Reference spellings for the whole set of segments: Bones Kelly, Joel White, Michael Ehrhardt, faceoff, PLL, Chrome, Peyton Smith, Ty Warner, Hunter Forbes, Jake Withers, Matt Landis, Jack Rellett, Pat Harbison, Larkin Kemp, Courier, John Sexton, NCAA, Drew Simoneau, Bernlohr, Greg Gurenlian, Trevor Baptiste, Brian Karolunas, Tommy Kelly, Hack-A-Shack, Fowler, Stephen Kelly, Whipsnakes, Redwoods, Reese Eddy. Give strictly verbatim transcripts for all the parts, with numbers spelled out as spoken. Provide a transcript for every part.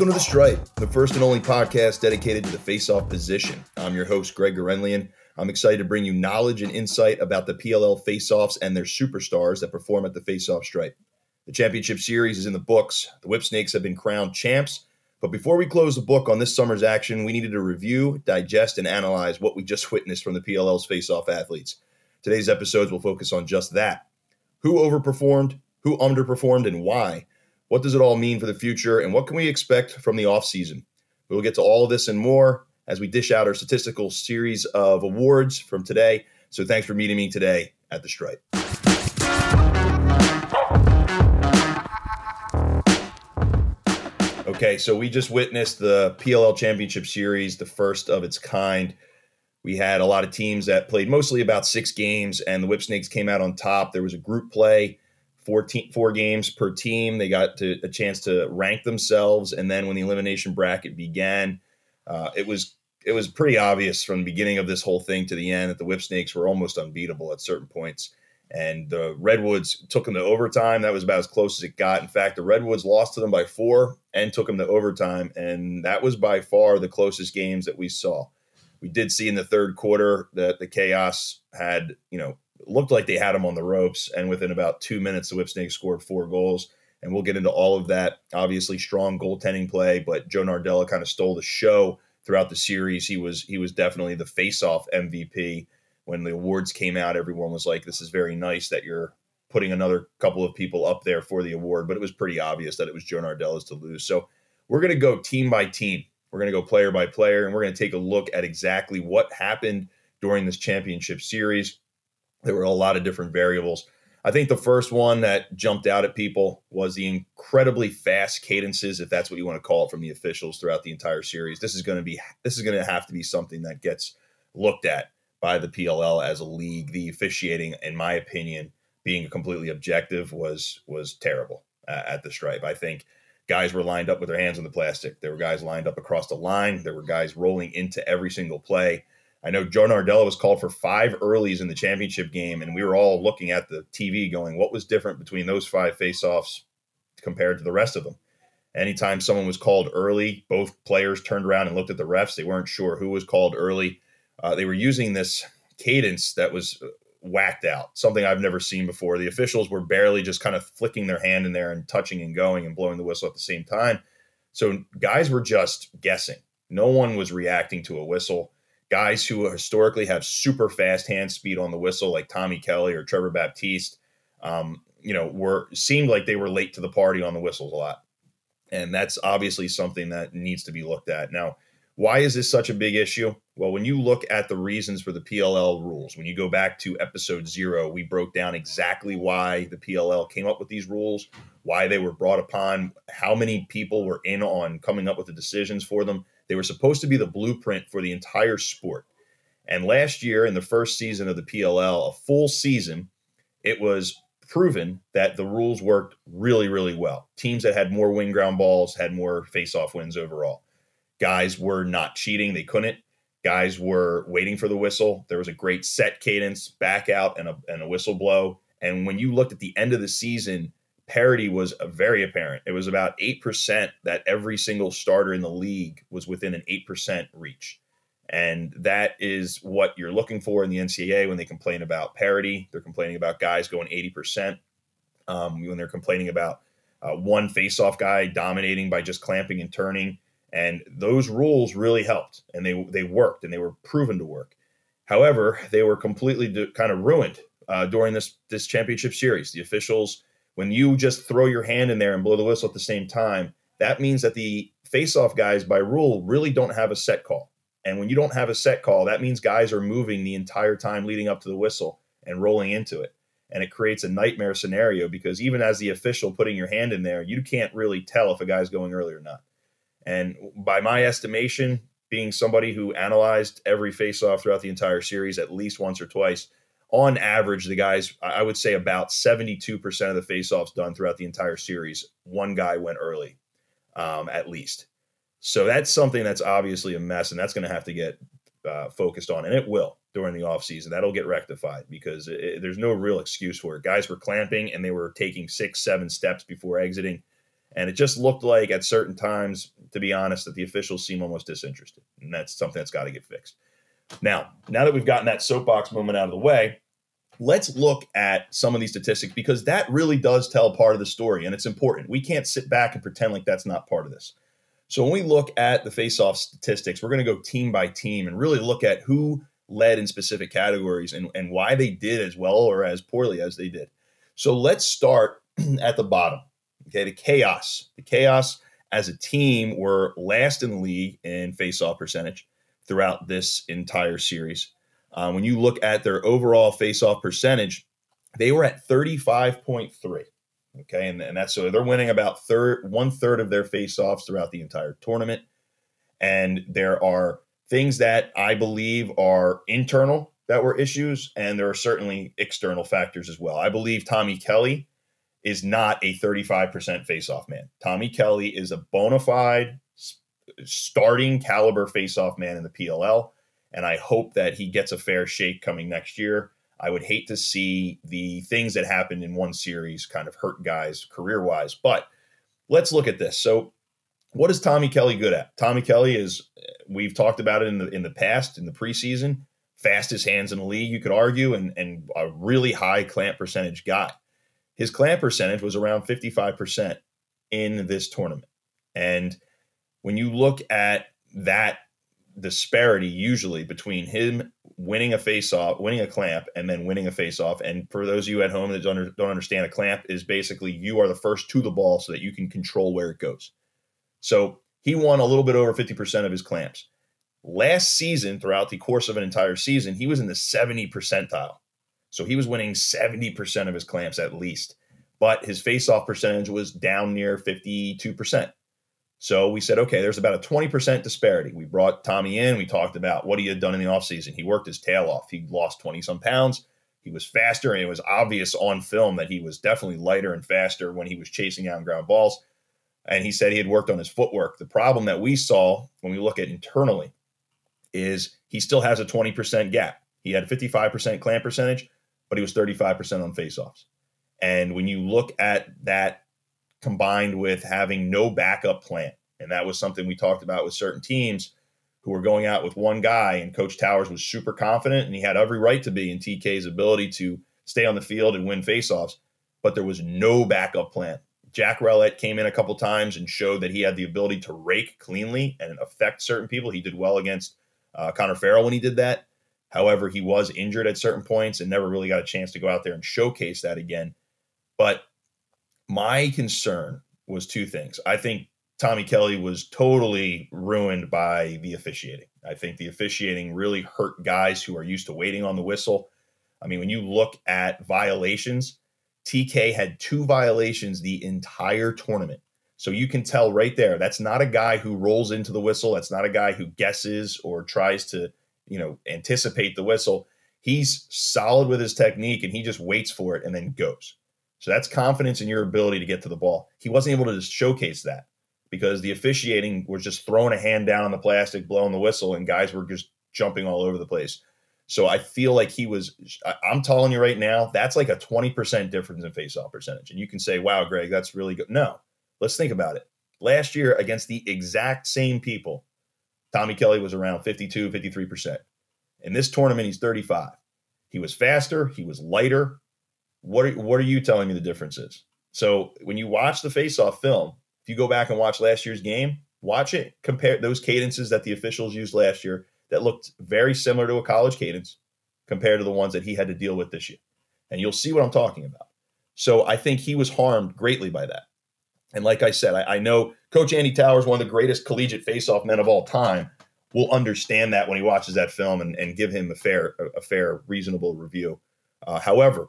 Welcome to The Stripe, the first and only podcast dedicated to the face-off position. I'm your host, Greg Gurenlian. I'm excited to bring you knowledge and insight about the P L L face-offs and their superstars that perform at the face-off stripe. The championship series is in the books. The Whipsnakes have been crowned champs. But before we close the book on this summer's action, we needed to review, digest, and analyze what we just witnessed from the P L L's face-off athletes. Today's episodes will focus on just that. Who overperformed, who underperformed, and why? What does it all mean for the future, and what can we expect from the offseason? We will get to all of this and more as we dish out our statistical series of awards from today. So thanks for meeting me today at The Stripe. Okay, so we just witnessed the P L L Championship Series, the first of its kind. We had a lot of teams that played mostly about six games, and the Whipsnakes came out on top. There was a group play. Four, te- four games per team. They got to, a chance to rank themselves. And then when the elimination bracket began, uh, it was it was pretty obvious from the beginning of this whole thing to the end that the Whipsnakes were almost unbeatable at certain points. And the Redwoods took them to overtime. That was about as close as it got. In fact, the Redwoods lost to them by four and took them to overtime. And that was by far the closest games that we saw. We did see in the third quarter that the Chaos had, you know, looked like they had them on the ropes, and within about two minutes, the Whipsnakes scored four goals, and we'll get into all of that. Obviously, strong goaltending play, but Joe Nardella kind of stole the show throughout the series. He was he was definitely the face-off M V P. When the awards came out, everyone was like, this is very nice that you're putting another couple of people up there for the award, but it was pretty obvious that it was Joe Nardella's to lose. So we're going to go team by team. We're going to go player by player, and we're going to take a look at exactly what happened during this championship series. There were a lot of different variables. I think the first one that jumped out at people was the incredibly fast cadences, if that's what you want to call it, from the officials throughout the entire series. This is going to be this is going to have to be something that gets looked at by the P L L as a league. The officiating, in my opinion, being completely objective, was was terrible uh, at the stripe. I think guys were lined up with their hands on the plastic. There were guys lined up across the line. There were guys rolling into every single play. I know Joe Nardella was called for five earlies in the championship game, and we were all looking at the T V going, what was different between those five faceoffs compared to the rest of them? Anytime someone was called early, both players turned around and looked at the refs. They weren't sure who was called early. Uh, they were using this cadence that was whacked out, something I've never seen before. The officials were barely just kind of flicking their hand in there and touching and going and blowing the whistle at the same time. So guys were just guessing. No one was reacting to a whistle. Guys who historically have super fast hand speed on the whistle, like Tommy Kelly or Trevor Baptiste, um, you know, were seemed like they were late to the party on the whistles a lot. And that's obviously something that needs to be looked at. Now, why is this such a big issue? Well, when you look at the reasons for the P L L rules, when you go back to episode zero, we broke down exactly why the P L L came up with these rules, why they were brought upon, how many people were in on coming up with the decisions for them. They were supposed to be the blueprint for the entire sport. And last year, in the first season of the P L L, a full season, it was proven that the rules worked really, really well. Teams that had more win ground balls had more face-off wins overall. Guys were not cheating. They couldn't. Guys were waiting for the whistle. There was a great set cadence, back out, and a, and a whistle blow. And when you looked at the end of the season, parity was very apparent. It was about eight percent that every single starter in the league was within an eight percent reach. And that is what you're looking for in the N C double A when they complain about parity. They're complaining about guys going eighty percent. Um, when they're complaining about uh, one face-off guy dominating by just clamping and turning. And those rules really helped. And they they worked, and they were proven to work. However, they were completely do, kind of ruined uh, during this this championship series. The officials... When you just throw your hand in there and blow the whistle at the same time, that means that the face-off guys by rule really don't have a set call. And when you don't have a set call, that means guys are moving the entire time leading up to the whistle and rolling into it. And it creates a nightmare scenario because even as the official putting your hand in there, you can't really tell if a guy's going early or not. And by my estimation, being somebody who analyzed every face-off throughout the entire series at least once or twice, on average, the guys, I would say about seventy-two percent of the faceoffs done throughout the entire series, one guy went early, um, at least. So that's something that's obviously a mess, and that's going to have to get uh, focused on, and it will during the offseason. That'll get rectified because it, it, there's no real excuse for it. Guys were clamping, and they were taking six, seven steps before exiting, and it just looked like at certain times to be honest, that the officials seem almost disinterested. And that's something that's got to get fixed. Now, now that we've gotten that soapbox moment out of the way, let's look at some of these statistics, because that really does tell part of the story, and it's important. We can't sit back and pretend like that's not part of this. So when we look at the face-off statistics, we're going to go team by team and really look at who led in specific categories and, and why they did as well or as poorly as they did. So let's start at the bottom. Okay, the Chaos. The Chaos as a team were last in the league in face-off percentage throughout this entire series. Uh, when you look at their overall face-off percentage, they were at thirty-five point three, okay? And, and that's so they're winning about third, one-third of their face-offs throughout the entire tournament. And there are things that I believe are internal that were issues, and there are certainly external factors as well. I believe Tommy Kelly is not a thirty-five percent face-off man. Tommy Kelly is a bona fide starting caliber face-off man in the P L L. And I hope that he gets a fair shake coming next year. I would hate to see the things that happened in one series kind of hurt guys career-wise. But let's look at this. So what is Tommy Kelly good at? Tommy Kelly is, we've talked about it in the in the past, in the preseason, fastest hands in the league, you could argue, and, and a really high clamp percentage guy. His clamp percentage was around fifty-five percent in this tournament. And when you look at that disparity usually between him winning a face-off, winning a clamp, and then winning a face-off. And for those of you at home that don't understand, a clamp is basically you are the first to the ball so that you can control where it goes. So he won a little bit over fifty percent of his clamps. Last season, throughout the course of an entire season, he was in the seventieth percentile. So he was winning seventy percent of his clamps at least. But his face-off percentage was down near fifty-two percent. So we said, okay, there's about a twenty percent disparity. We brought Tommy in. We talked about what he had done in the offseason. He worked his tail off. He lost twenty-some pounds. He was faster, and it was obvious on film that he was definitely lighter and faster when he was chasing down ground balls. And he said he had worked on his footwork. The problem that we saw when we look at internally is he still has a twenty percent gap. He had a fifty-five percent clamp percentage, but he was thirty-five percent on faceoffs. And when you look at that, combined with having no backup plan. And that was something we talked about with certain teams who were going out with one guy, and Coach Towers was super confident, and he had every right to be in T K's ability to stay on the field and win faceoffs, but there was no backup plan. Jack Rellett came in a couple times and showed that he had the ability to rake cleanly and affect certain people. He did well against uh, Connor Farrell when he did that. However, he was injured at certain points and never really got a chance to go out there and showcase that again. But my concern was two things. I think Tommy Kelly was totally ruined by the officiating. I think the officiating really hurt guys who are used to waiting on the whistle. I mean, when you look at violations, T K had two violations the entire tournament. So you can tell right there, that's not a guy who rolls into the whistle. That's not a guy who guesses or tries to, you know, anticipate the whistle. He's solid with his technique, and he just waits for it and then goes. So that's confidence in your ability to get to the ball. He wasn't able to just showcase that because the officiating was just throwing a hand down on the plastic, blowing the whistle, and guys were just jumping all over the place. So I feel like he was, I'm telling you right now, that's like a twenty percent difference in faceoff percentage. And you can say, wow, Greg, that's really good. No, let's think about it. Last year against the exact same people, Tommy Kelly was around fifty-two, fifty-three percent. In this tournament, he's thirty-five. He was faster. He was lighter. What are, what are you telling me the difference is? So when you watch the faceoff film, if you go back and watch last year's game, watch it, compare those cadences that the officials used last year that looked very similar to a college cadence compared to the ones that he had to deal with this year. And you'll see what I'm talking about. So I think he was harmed greatly by that. And like I said, I, I know Coach Andy Towers, one of the greatest collegiate faceoff men of all time, will understand that when he watches that film and, and give him a fair, a fair, reasonable review. Uh, however,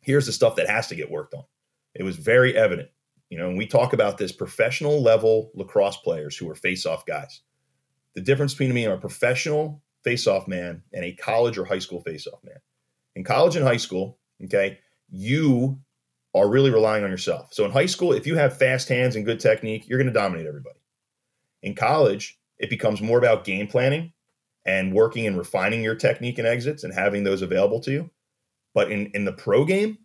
here's the stuff that has to get worked on. It was very evident. You know, and we talk about this professional level lacrosse players who are face-off guys. The difference between me and a professional face-off man and a college or high school face-off man. In college and high school, okay, you are really relying on yourself. So in high school, if you have fast hands and good technique, you're going to dominate everybody. In college, it becomes more about game planning and working and refining your technique and exits and having those available to you. But in, in the pro game,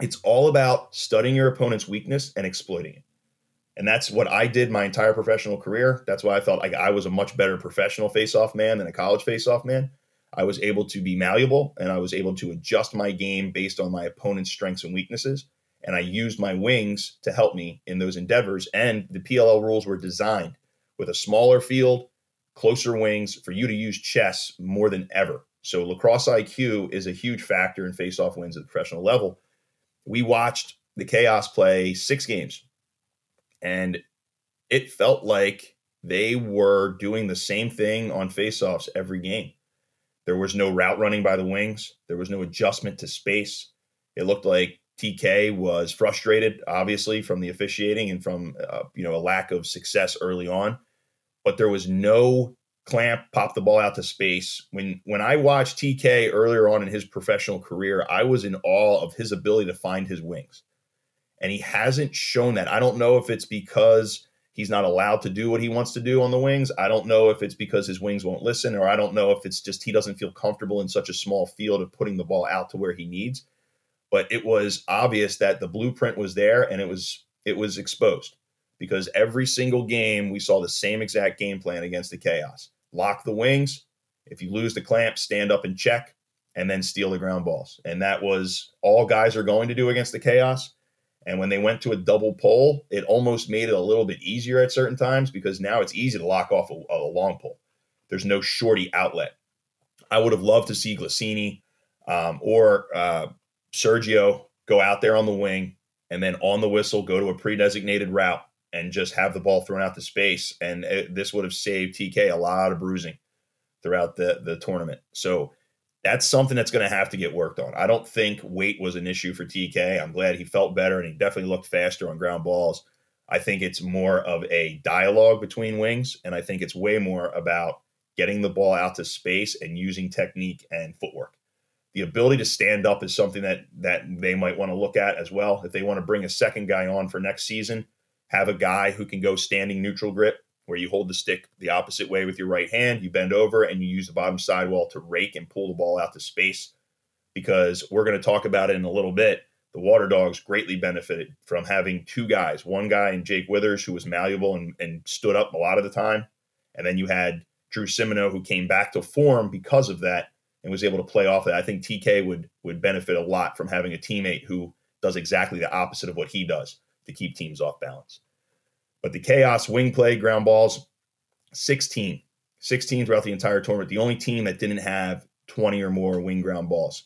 it's all about studying your opponent's weakness and exploiting it. And that's what I did my entire professional career. That's why I felt like I was a much better professional face-off man than a college face-off man. I was able to be malleable, and I was able to adjust my game based on my opponent's strengths and weaknesses. And I used my wings to help me in those endeavors. And the P L L rules were designed with a smaller field, closer wings, for you to use chess more than ever. So lacrosse I Q is a huge factor in face-off wins at the professional level. We watched the Chaos play six games, and it felt like they were doing the same thing on face-offs every game. There was no route running by the wings. There was no adjustment to space. It looked like T K was frustrated, obviously, from the officiating and from uh, you know a lack of success early on. But there was no clamp, pop the ball out to space. When when I watched T K earlier on in his professional career, I was in awe of his ability to find his wings. And he hasn't shown that. I don't know if it's because he's not allowed to do what he wants to do on the wings. I don't know if it's because his wings won't listen, or I don't know if it's just he doesn't feel comfortable in such a small field of putting the ball out to where he needs. But it was obvious that the blueprint was there, and it was it was exposed, because every single game we saw the same exact game plan against the Chaos. Lock the wings. If you lose the clamp, stand up and check, and then steal the ground balls. And that was all guys are going to do against the Chaos. And when they went to a double pole, it almost made it a little bit easier at certain times, because now it's easy to lock off a, a long pole. There's no shorty outlet. I would have loved to see Glacini um, or uh, Sergio go out there on the wing and then on the whistle go to a pre-designated route and just have the ball thrown out to space. And it, this would have saved T K a lot of bruising throughout the, the tournament. So that's something that's going to have to get worked on. I don't think weight was an issue for T K. I'm glad he felt better, and he definitely looked faster on ground balls. I think it's more of a dialogue between wings, and I think it's way more about getting the ball out to space and using technique and footwork. The ability to stand up is something that that they might want to look at as well. If they want to bring a second guy on for next season, have a guy who can go standing neutral grip, where you hold the stick the opposite way with your right hand, you bend over, and you use the bottom sidewall to rake and pull the ball out to space. Because we're going to talk about it in a little bit, the Water Dogs greatly benefited from having two guys. One guy in Jake Withers, who was malleable and, and stood up a lot of the time. And then you had Drew Simoneau, who came back to form because of that and was able to play off it. I think T K would would benefit a lot from having a teammate who does exactly the opposite of what he does to keep teams off balance. But the Chaos wing play, ground balls, sixteen, sixteen throughout the entire tournament. The only team that didn't have twenty or more wing ground balls.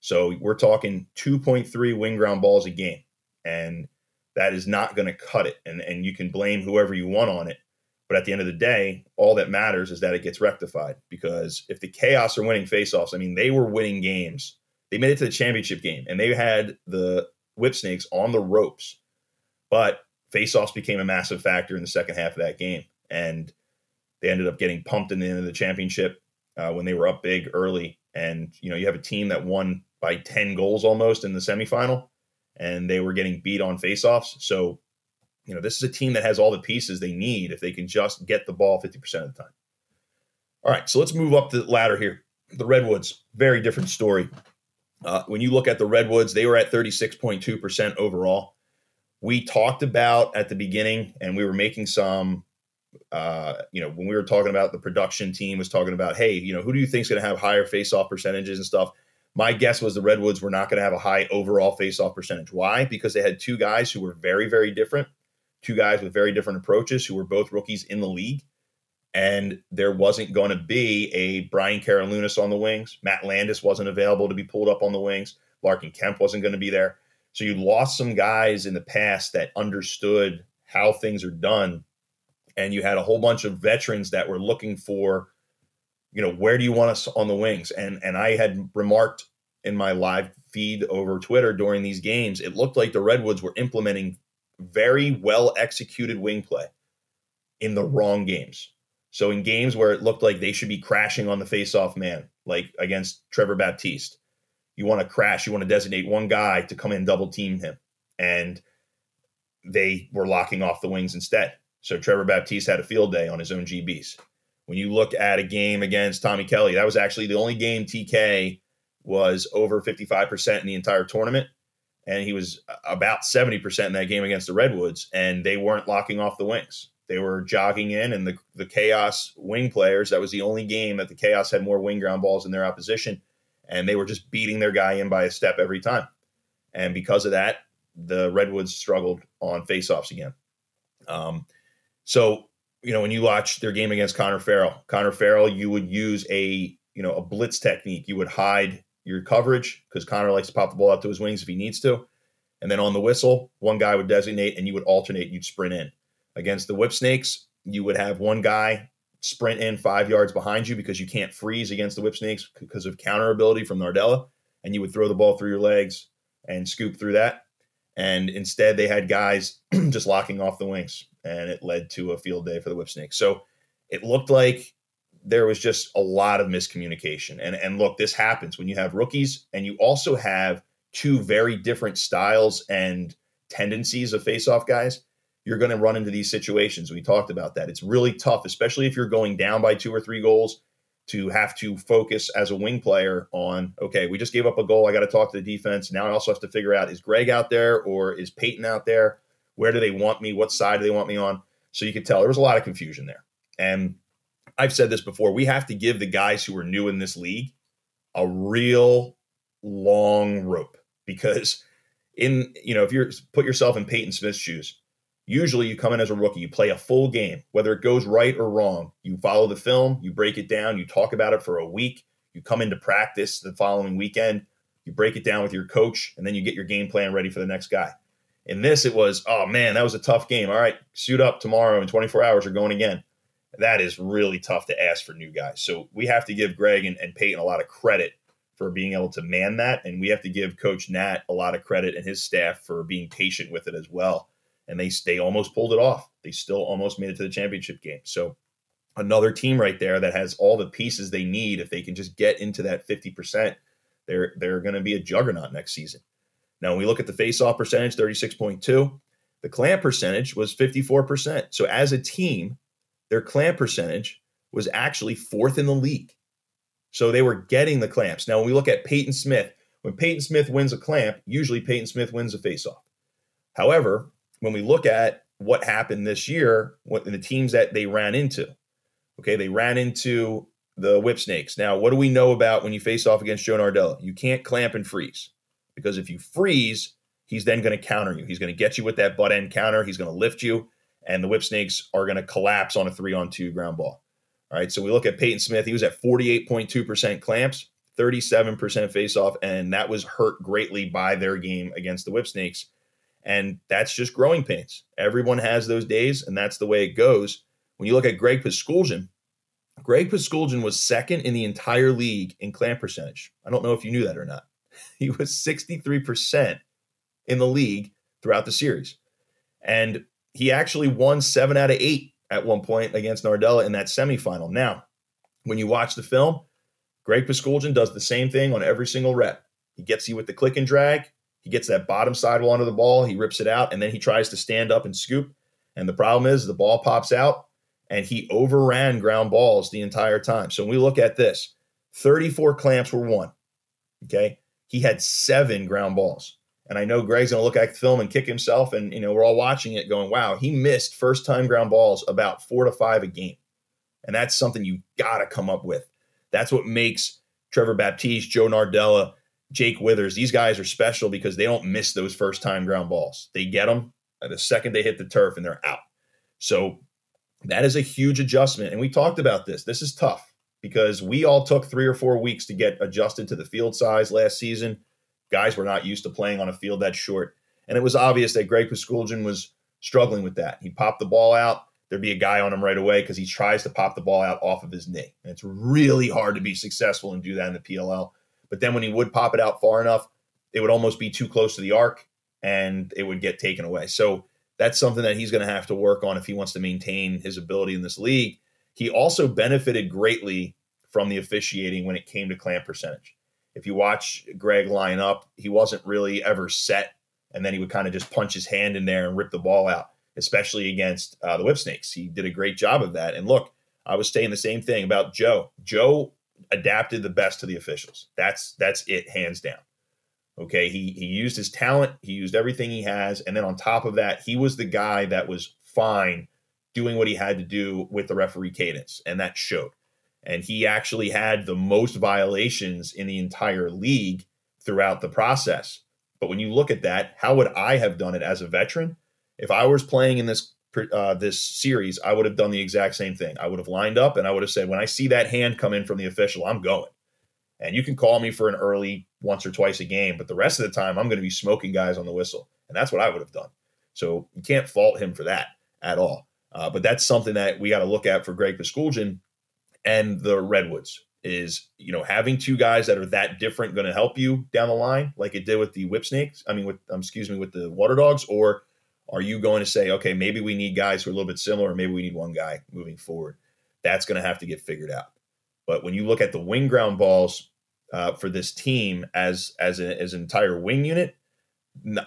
So we're talking two point three wing ground balls a game. And that is not going to cut it. And, and you can blame whoever you want on it. But at the end of the day, all that matters is that it gets rectified. Because if the Chaos are winning faceoffs, I mean, they were winning games. They made it to the championship game. And they had the Whipsnakes on the ropes. But faceoffs became a massive factor in the second half of that game, and they ended up getting pumped in the end of the championship uh, when they were up big early. And, you know, you have a team that won by ten goals almost in the semifinal, and they were getting beat on faceoffs. So, you know, this is a team that has all the pieces they need if they can just get the ball fifty percent of the time. All right, so let's move up the ladder here. The Redwoods, very different story. Uh, when you look at the Redwoods, they were at thirty-six point two percent overall. We talked about at the beginning, and we were making some, uh, you know, when we were talking about the production team was talking about, hey, you know, who do you think is going to have higher face-off percentages and stuff? My guess was the Redwoods were not going to have a high overall face-off percentage. Why? Because they had two guys who were very, very different, two guys with very different approaches who were both rookies in the league. And there wasn't going to be a Brian Karolunas on the wings. Matt Landis wasn't available to be pulled up on the wings. Larkin Kemp wasn't going to be there. So you lost some guys in the past that understood how things are done, and you had a whole bunch of veterans that were looking for, you know, where do you want us on the wings? And and I had remarked in my live feed over Twitter during these games, it looked like the Redwoods were implementing very well-executed wing play in the wrong games. So in games where it looked like they should be crashing on the face-off man, like against Trevor Baptiste, you want to crash. You want to designate one guy to come in and double team him. And they were locking off the wings instead. So Trevor Baptiste had a field day on his own G Bs. When you look at a game against Tommy Kelly, that was actually the only game T K was over fifty-five percent in the entire tournament. and he was about seventy percent in that game against the Redwoods, and they weren't locking off the wings. They were jogging in, and the, the Chaos wing players, that was the only game that the Chaos had more wing ground balls in their opposition, and they were just beating their guy in by a step every time. And because of that, the Redwoods struggled on faceoffs again. Um, so, you know, when you watch their game against Connor Farrell, Connor Farrell, you would use a, you know, a blitz technique. You would hide your coverage because Connor likes to pop the ball up to his wings if he needs to. And then on the whistle, one guy would designate and you would alternate. You'd sprint in. Against the Whipsnakes, you would have one guy sprint in five yards behind you because you can't freeze against the Whipsnakes because of counter ability from Nardella. And you would throw the ball through your legs and scoop through that. And instead, they had guys just locking off the wings, and it led to a field day for the Whipsnakes. So it looked like there was just a lot of miscommunication. And, and look, this happens when you have rookies, and you also have two very different styles and tendencies of faceoff guys. You're going to run into these situations. We talked about that. It's really tough, especially if you're going down by two or three goals, to have to focus as a wing player on, okay, we just gave up a goal. I got to talk to the defense. Now I also have to figure out, is Greg out there or is Peyton out there? Where do they want me? What side do they want me on? So you could tell there was a lot of confusion there. And I've said this before, we have to give the guys who are new in this league a real long rope, because in, you know, if you're put yourself in Peyton Smith's shoes, usually you come in as a rookie, you play a full game, whether it goes right or wrong. You follow the film, you break it down, you talk about it for a week, you come into practice the following weekend, you break it down with your coach, and then you get your game plan ready for the next guy. In this, it was, oh man, that was a tough game. All right, suit up tomorrow in twenty-four hours, we're going again. That is really tough to ask for new guys. So we have to give Greg and, and Peyton a lot of credit for being able to man that, and we have to give Coach Nat a lot of credit and his staff for being patient with it as well. And they, they almost pulled it off. They still almost made it to the championship game. So another team right there that has all the pieces they need. If they can just get into that fifty percent, they're, they're going to be a juggernaut next season. Now, when we look at the faceoff percentage, thirty-six point two, the clamp percentage was fifty-four percent. So as a team, their clamp percentage was actually fourth in the league. So they were getting the clamps. Now, when we look at Peyton Smith, when Peyton Smith wins a clamp, usually Peyton Smith wins a faceoff. However, when we look at what happened this year, what the teams that they ran into, okay, they ran into the Whipsnakes. Now, what do we know about when you face off against Joe Nardella? You can't clamp and freeze, because if you freeze, he's then going to counter you. He's going to get you with that butt end counter. He's going to lift you, and the Whipsnakes are going to collapse on a three on two ground ball. All right, so we look at Peyton Smith. He was at forty-eight point two percent clamps, thirty-seven percent face off, and that was hurt greatly by their game against the Whipsnakes. And that's just growing pains. Everyone has those days, and that's the way it goes. When you look at Greg Puskuljan, Greg Puskuljan was second in the entire league in clamp percentage. I don't know if you knew that or not. He was sixty-three percent in the league throughout the series. And he actually won seven out of eight at one point against Nardella in that semifinal. Now, when you watch the film, Greg Puskuljan does the same thing on every single rep. He gets you with the click and drag. He gets that bottom sidewall under the ball. He rips it out, and then he tries to stand up and scoop. And the problem is the ball pops out, and he overran ground balls the entire time. So when we look at this, thirty-four clamps were won. Okay, he had seven ground balls. And I know Greg's going to look at the film and kick himself, and you know we're all watching it going, wow, he missed first-time ground balls about four to five a game. And that's something you got to come up with. That's what makes Trevor Baptiste, Joe Nardella, Jake Withers, these guys are special because they don't miss those first-time ground balls. They get them the second they hit the turf, and they're out. So that is a huge adjustment, and we talked about this. This is tough because we all took three or four weeks to get adjusted to the field size last season. Guys were not used to playing on a field that short, and it was obvious that Greg Puskuljan was struggling with that. He popped the ball out. There'd be a guy on him right away because he tries to pop the ball out off of his knee, and it's really hard to be successful and do that in the P L L. But then when he would pop it out far enough, it would almost be too close to the arc, and it would get taken away. So that's something that he's going to have to work on if he wants to maintain his ability in this league. He also benefited greatly from the officiating when it came to clamp percentage. If you watch Greg line up, he wasn't really ever set, and then he would kind of just punch his hand in there and rip the ball out, especially against uh, the Whipsnakes. He did a great job of that. And look, I was saying the same thing about Joe. Joe adapted the best to the officials. That's that's it, hands down. Okay. He, he used his talent. He used everything he has. And then on top of that, he was the guy that was fine doing what he had to do with the referee cadence. And that showed. And he actually had the most violations in the entire league throughout the process. But when you look at that, how would I have done it as a veteran? If I was playing in this uh, this series, I would have done the exact same thing. I would have lined up and I would have said, when I see that hand come in from the official, I'm going. And you can call me for an early once or twice a game, but the rest of the time I'm going to be smoking guys on the whistle. And that's what I would have done. So you can't fault him for that at all. Uh, but that's something that we got to look at for Greg Puskuljan and the Redwoods is, you know, having two guys that are that different going to help you down the line, like it did with the Whipsnakes. I mean, with, um, excuse me, with the Water Dogs, or are you going to say, okay, maybe we need guys who are a little bit similar, or maybe we need one guy moving forward? That's going to have to get figured out. But when you look at the wing ground balls uh, for this team as, as, a, as an entire wing unit,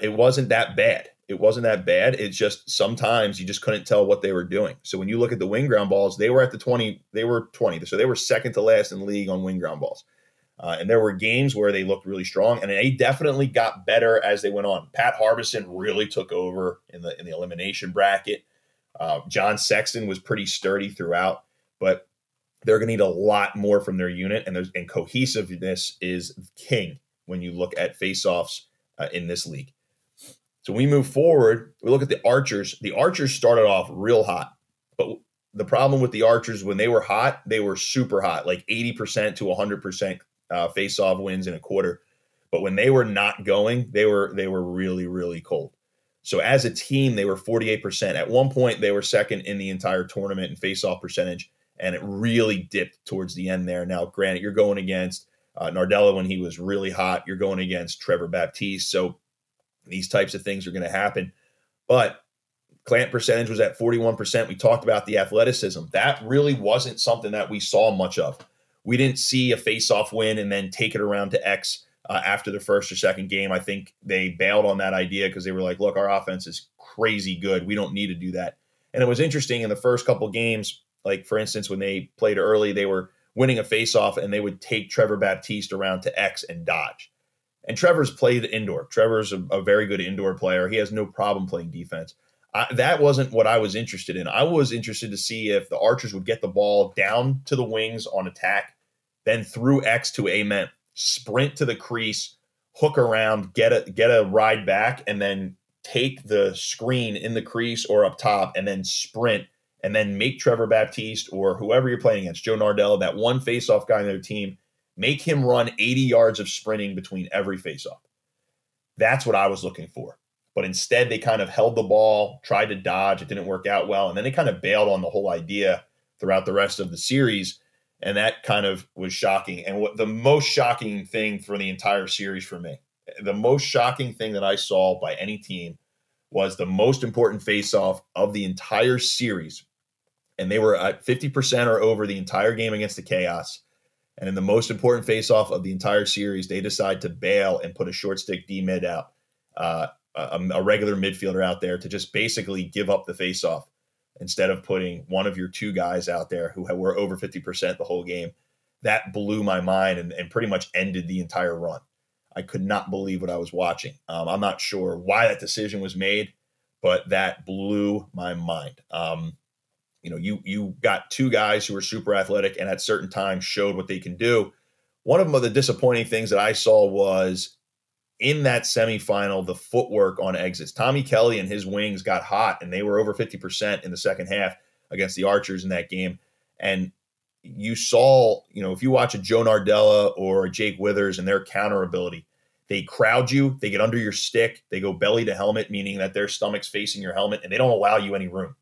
it wasn't that bad. It wasn't that bad. It's just sometimes you just couldn't tell what they were doing. So when you look at the wing ground balls, they were at the twenty. They were twenty. So they were second to last in the league on wing ground balls. Uh, and there were games where they looked really strong, and they definitely got better as they went on. Pat Harbison really took over in the in the elimination bracket. Uh, John Sexton was pretty sturdy throughout, but they're going to need a lot more from their unit, and there's and cohesiveness is king when you look at faceoffs uh, in this league. So we move forward, we look at the Archers. The Archers started off real hot, but the problem with the Archers, when they were hot, they were super hot, like eighty percent to one hundred percent uh, face-off wins in a quarter. But when they were not going, they were they were really, really cold. So as a team, they were forty-eight percent. At one point, they were second in the entire tournament in face-off percentage, and it really dipped towards the end there. Now, granted, you're going against uh, Nardella when he was really hot. You're going against Trevor Baptiste, so these types of things are going to happen. But clamp percentage was at forty-one percent. We talked about the athleticism. That really wasn't something that we saw much of. We didn't see a face-off win and then take it around to X uh, after the first or second game. I think they bailed on that idea because they were like, look, our offense is crazy good. We don't need to do that. And it was interesting in the first couple games, like, for instance, when they played early, they were winning a face-off and they would take Trevor Baptiste around to X and dodge. And Trevor's played indoor. Trevor's a, a very good indoor player. He has no problem playing defense. I, that wasn't what I was interested in. I was interested to see if the Archers would get the ball down to the wings on attack, then through X to Amen, sprint to the crease, hook around, get a get a ride back, and then take the screen in the crease or up top, and then sprint, and then make Trevor Baptiste or whoever you're playing against, Joe Nardella, that one faceoff guy on their team, make him run eighty yards of sprinting between every faceoff. That's what I was looking for. But instead, they kind of held the ball, tried to dodge. It didn't work out well. And then they kind of bailed on the whole idea throughout the rest of the series. And that kind of was shocking. And what the most shocking thing for the entire series for me, the most shocking thing that I saw by any team was the most important faceoff of the entire series. And they were at fifty percent or over the entire game against the Chaos. And in the most important faceoff of the entire series, they decide to bail and put a short stick D mid out, uh, a, a regular midfielder out there to just basically give up the faceoff instead of putting one of your two guys out there who were over fifty percent the whole game. That blew my mind and, and pretty much ended the entire run. I could not believe what I was watching. Um, I'm not sure why that decision was made, but that blew my mind. Um, You know, you you got two guys who are super athletic and at certain times showed what they can do. One of them, the disappointing things that I saw was in that semifinal, the footwork on exits. Tommy Kelly and his wings got hot, and they were over fifty percent in the second half against the Archers in that game. And you saw, you know, if you watch a Joe Nardella or a Jake Withers and their counter ability, they crowd you, they get under your stick, they go belly to helmet, meaning that their stomach's facing your helmet, and they don't allow you any room.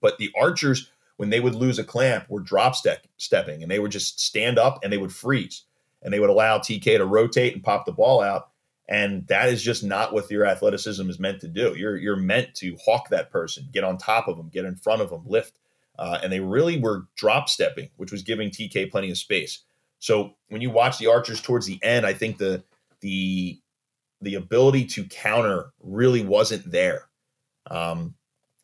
But the Archers, when they would lose a clamp, were drop step, stepping, and they would just stand up and they would freeze, and they would allow T K to rotate and pop the ball out. And that is just not what your athleticism is meant to do. You're you're meant to hawk that person, get on top of them, get in front of them, lift. Uh, and they really were drop stepping, which was giving T K plenty of space. So when you watch the Archers towards the end, I think the the the ability to counter really wasn't there. Um,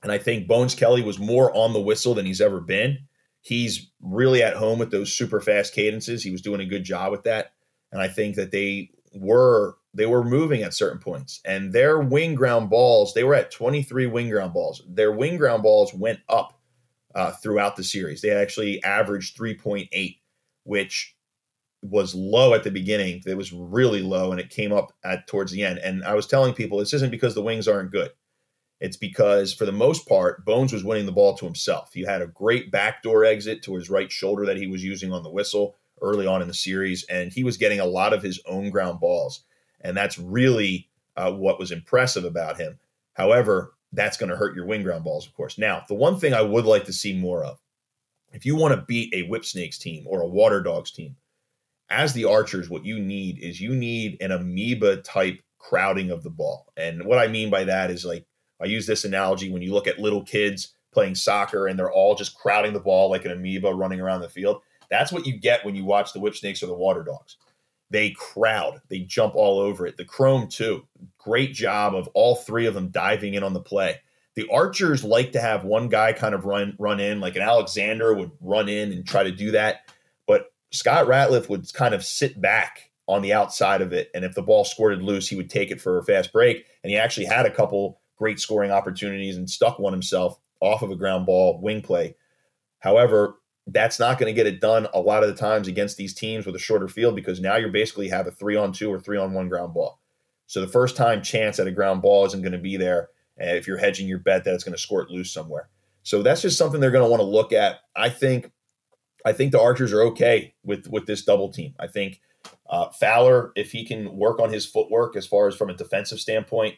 And I think Bones Kelly was more on the whistle than he's ever been. He's really at home with those super fast cadences. He was doing a good job with that. And I think that they were they were moving at certain points, and their wing ground balls, they were at twenty-three wing ground balls. Their wing ground balls went up uh, throughout the series. They actually averaged three point eight, which was low at the beginning. It was really low, and it came up at towards the end. And I was telling people, this isn't because the wings aren't good. It's because, for the most part, Bones was winning the ball to himself. He had a great backdoor exit to his right shoulder that he was using on the whistle early on in the series, and he was getting a lot of his own ground balls. And that's really uh, what was impressive about him. However, that's going to hurt your wing ground balls, of course. Now, the one thing I would like to see more of, if you want to beat a Whipsnakes team or a Water Dogs team, as the Archers, what you need is you need an amoeba-type crowding of the ball. And what I mean by that is, like, I use this analogy when you look at little kids playing soccer and they're all just crowding the ball like an amoeba running around the field. That's what you get when you watch the Whipsnakes or the Water Dogs. They crowd. They jump all over it. The Chrome, too. Great job of all three of them diving in on the play. The Archers like to have one guy kind of run run in, like an Alexander would run in and try to do that. But Scott Ratliff would kind of sit back on the outside of it, and if the ball squirted loose, he would take it for a fast break. And he actually had a couple great scoring opportunities and stuck one himself off of a ground ball wing play. However, that's not going to get it done a lot of the times against these teams with a shorter field, because now you basically have a three on two or three on one ground ball. So the first time chance at a ground ball isn't going to be there if you're hedging your bet that it's going to squirt loose somewhere. So that's just something they're going to want to look at. I think I think the Archers are okay with, with this double team. I think uh, Fowler, if he can work on his footwork as far as from a defensive standpoint,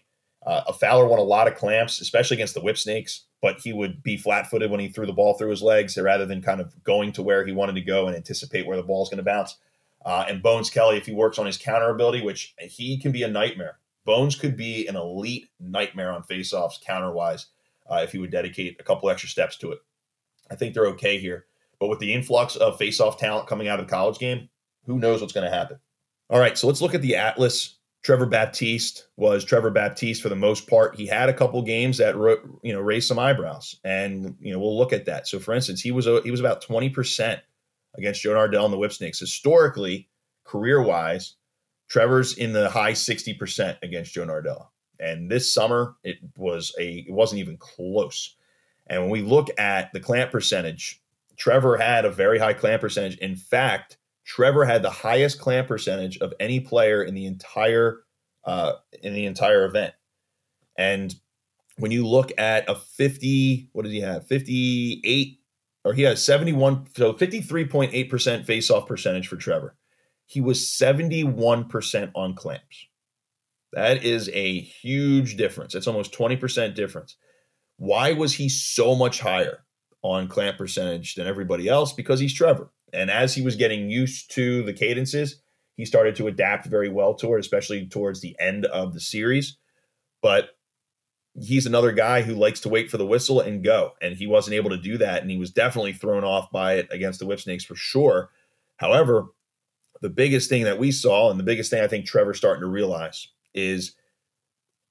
Uh, Fowler won a lot of clamps, especially against the Whipsnakes, but he would be flat-footed when he threw the ball through his legs rather than kind of going to where he wanted to go and anticipate where the ball is going to bounce. Uh, and Bones Kelly, if he works on his counter ability, which he can be a nightmare. Bones could be an elite nightmare on faceoffs counter-wise uh, if he would dedicate a couple extra steps to it. I think they're okay here. But with the influx of faceoff talent coming out of the college game, who knows what's going to happen. All right, so let's look at the Atlas. Trevor Baptiste was Trevor Baptiste for the most part. He had a couple games that, you know, raised some eyebrows, and, you know, we'll look at that. So, for instance, he was he was about twenty percent against Joe Nardella and the Whipsnakes. Historically, career-wise, Trevor's in the high sixty percent against Joe Nardella. And this summer, it was a it wasn't even close. And when we look at the clamp percentage, Trevor had a very high clamp percentage. In fact, Trevor had the highest clamp percentage of any player in the entire uh, in the entire event. And when you look at a fifty, what did he have? fifty-eight, or he has seventy-one, so fifty-three point eight percent faceoff percentage for Trevor. He was seventy-one percent on clamps. That is a huge difference. That's almost twenty percent difference. Why was he so much higher on clamp percentage than everybody else? Because he's Trevor. And as he was getting used to the cadences, he started to adapt very well to it, especially towards the end of the series. But he's another guy who likes to wait for the whistle and go. And he wasn't able to do that. And he was definitely thrown off by it against the Whipsnakes for sure. However, the biggest thing that we saw, and the biggest thing I think Trevor's starting to realize, is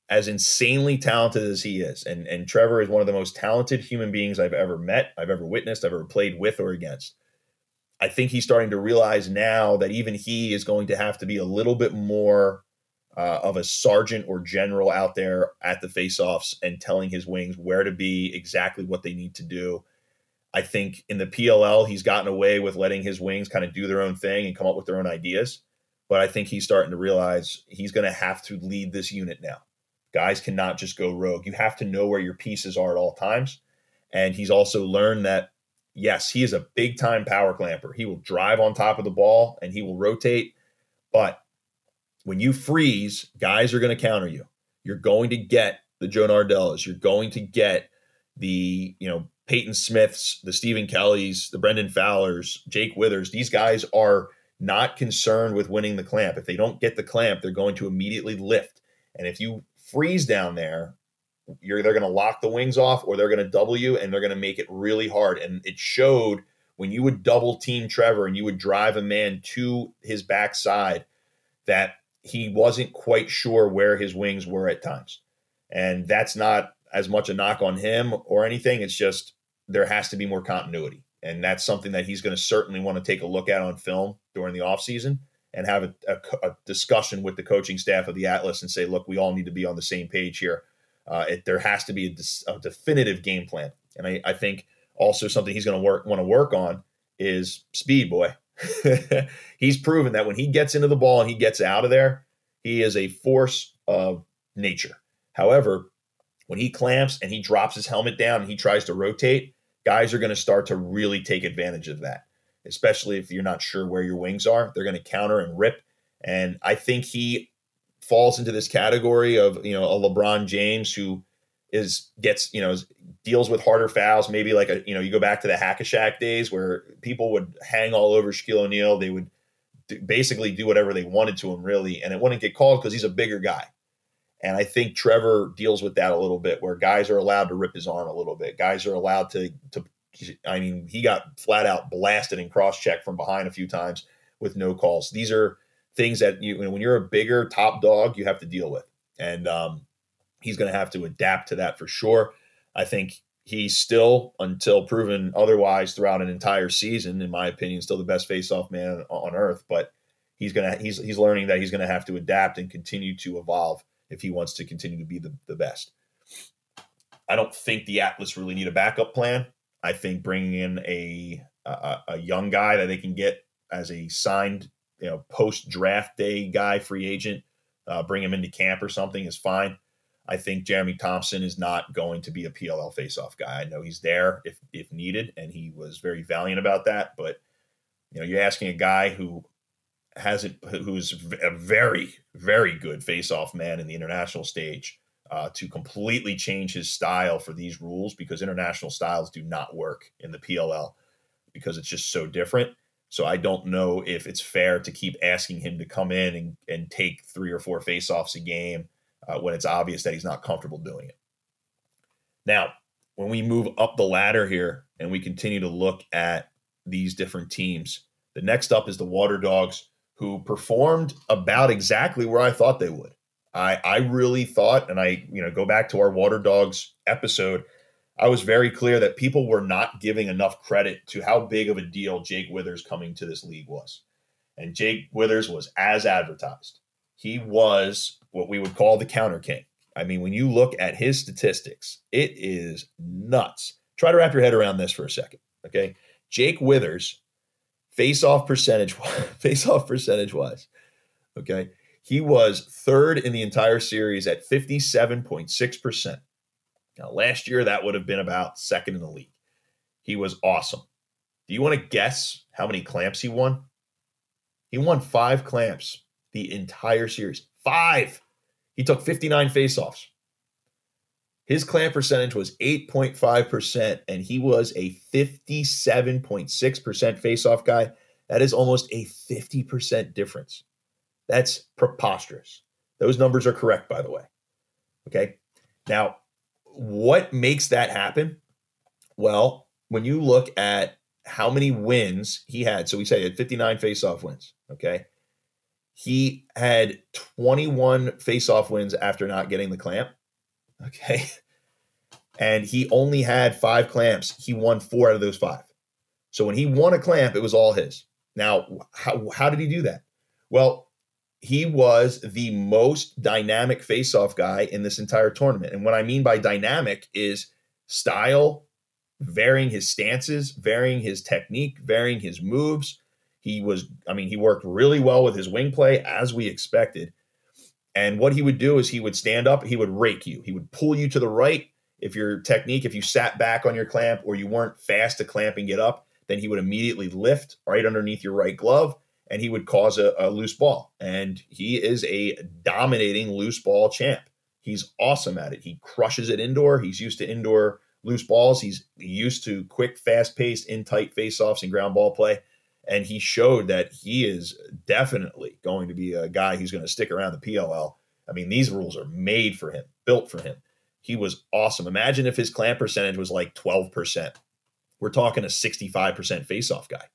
as insanely talented as he is, and, and Trevor is one of the most talented human beings I've ever met, I've ever witnessed, I've ever played with or against. I think he's starting to realize now that even he is going to have to be a little bit more uh, of a sergeant or general out there at the faceoffs and telling his wings where to be, exactly what they need to do. I think in the P L L, he's gotten away with letting his wings kind of do their own thing and come up with their own ideas. But I think he's starting to realize he's going to have to lead this unit now. Guys cannot just go rogue. You have to know where your pieces are at all times. And he's also learned that, yes, he is a big-time power clamper. He will drive on top of the ball, and he will rotate. But when you freeze, guys are going to counter you. You're going to get the Joe Nardellas. You're going to get the, you know, Peyton Smiths, the Stephen Kellys, the Brendan Fowlers, Jake Withers. These guys are not concerned with winning the clamp. If they don't get the clamp, they're going to immediately lift. And if you freeze down there, You're, they're going to lock the wings off, or they're going to double you, and they're going to make it really hard. And it showed when you would double team Trevor and you would drive a man to his backside that he wasn't quite sure where his wings were at times. And that's not as much a knock on him or anything. It's just there has to be more continuity. And that's something that he's going to certainly want to take a look at on film during the offseason and have a, a, a discussion with the coaching staff of the Atlas and say, look, we all need to be on the same page here. Uh, it, there has to be a, dis, a definitive game plan. And I, I think also something he's going to work want to work on is speed, boy. He's proven that when he gets into the ball and he gets out of there, he is a force of nature. However, when he clamps and he drops his helmet down and he tries to rotate, guys are going to start to really take advantage of that, especially if you're not sure where your wings are. They're going to counter and rip. And I think he falls into this category of, you know, a LeBron James who is gets, you know, is, deals with harder fouls. Maybe like, a, you know, you go back to the Hack-A-Shack days where people would hang all over Shaquille O'Neal. They would d- basically do whatever they wanted to him, really. And it wouldn't get called because he's a bigger guy. And I think Trevor deals with that a little bit, where guys are allowed to rip his arm a little bit. Guys are allowed to, to I mean, he got flat out blasted and cross-checked from behind a few times with no calls. These are things that you, when you're a bigger top dog, you have to deal with. And um, he's going to have to adapt to that for sure. I think he's still, until proven otherwise throughout an entire season, in my opinion, still the best faceoff man on earth. But he's going to he's he's learning that he's going to have to adapt and continue to evolve if he wants to continue to be the, the best. I don't think the Atlas really need a backup plan. I think bringing in a, a a young guy that they can get as a signed, you know, post-draft day guy, free agent, uh, bring him into camp or something is fine. I think Jeremy Thompson is not going to be a P L L faceoff guy. I know he's there if if needed, and he was very valiant about that. But, you know, you're asking a guy who hasn't, who's a very, very good faceoff man in the international stage, Uh, to completely change his style for these rules, because international styles do not work in the P L L because it's just so different. So I don't know if it's fair to keep asking him to come in and, and take three or four faceoffs a game uh, when it's obvious that he's not comfortable doing it. Now, when we move up the ladder here and we continue to look at these different teams, the next up is the Water Dogs, who performed about exactly where I thought they would. I, I really thought, and I, you know, go back to our Water Dogs episode, I was very clear that people were not giving enough credit to how big of a deal Jake Withers coming to this league was. And Jake Withers was as advertised. He was what we would call the counter king. I mean, when you look at his statistics, it is nuts. Try to wrap your head around this for a second, okay? Jake Withers, face-off percentage, face-off percentage-wise, okay? He was third in the entire series at fifty-seven point six percent. Now, last year, that would have been about second in the league. He was awesome. Do you want to guess how many clamps he won? He won five clamps the entire series. Five! He took fifty-nine faceoffs. His clamp percentage was eight point five percent, and he was a fifty-seven point six percent faceoff guy. That is almost a fifty percent difference. That's preposterous. Those numbers are correct, by the way. Okay. Now, what makes that happen? Well, when you look at how many wins he had, so we say he had fifty-nine faceoff wins. Okay. He had twenty-one faceoff wins after not getting the clamp. Okay. And he only had five clamps. He won four out of those five. So when he won a clamp, it was all his. Now, how, how did he do that? Well, he was the most dynamic faceoff guy in this entire tournament. And what I mean by dynamic is style, varying his stances, varying his technique, varying his moves. He was, I mean, he worked really well with his wing play, as we expected. And what he would do is he would stand up, he would rake you. He would pull you to the right. If your technique, if you sat back on your clamp or you weren't fast to clamp and get up, then he would immediately lift right underneath your right glove, and he would cause a, a loose ball. And he is a dominating loose ball champ. He's awesome at it. He crushes it indoor. He's used to indoor loose balls. He's used to quick, fast-paced, in-tight faceoffs and ground ball play. And he showed that he is definitely going to be a guy who's going to stick around the P L L. I mean, these rules are made for him, built for him. He was awesome. Imagine if his clamp percentage was like twelve percent. We're talking a sixty-five percent faceoff guy.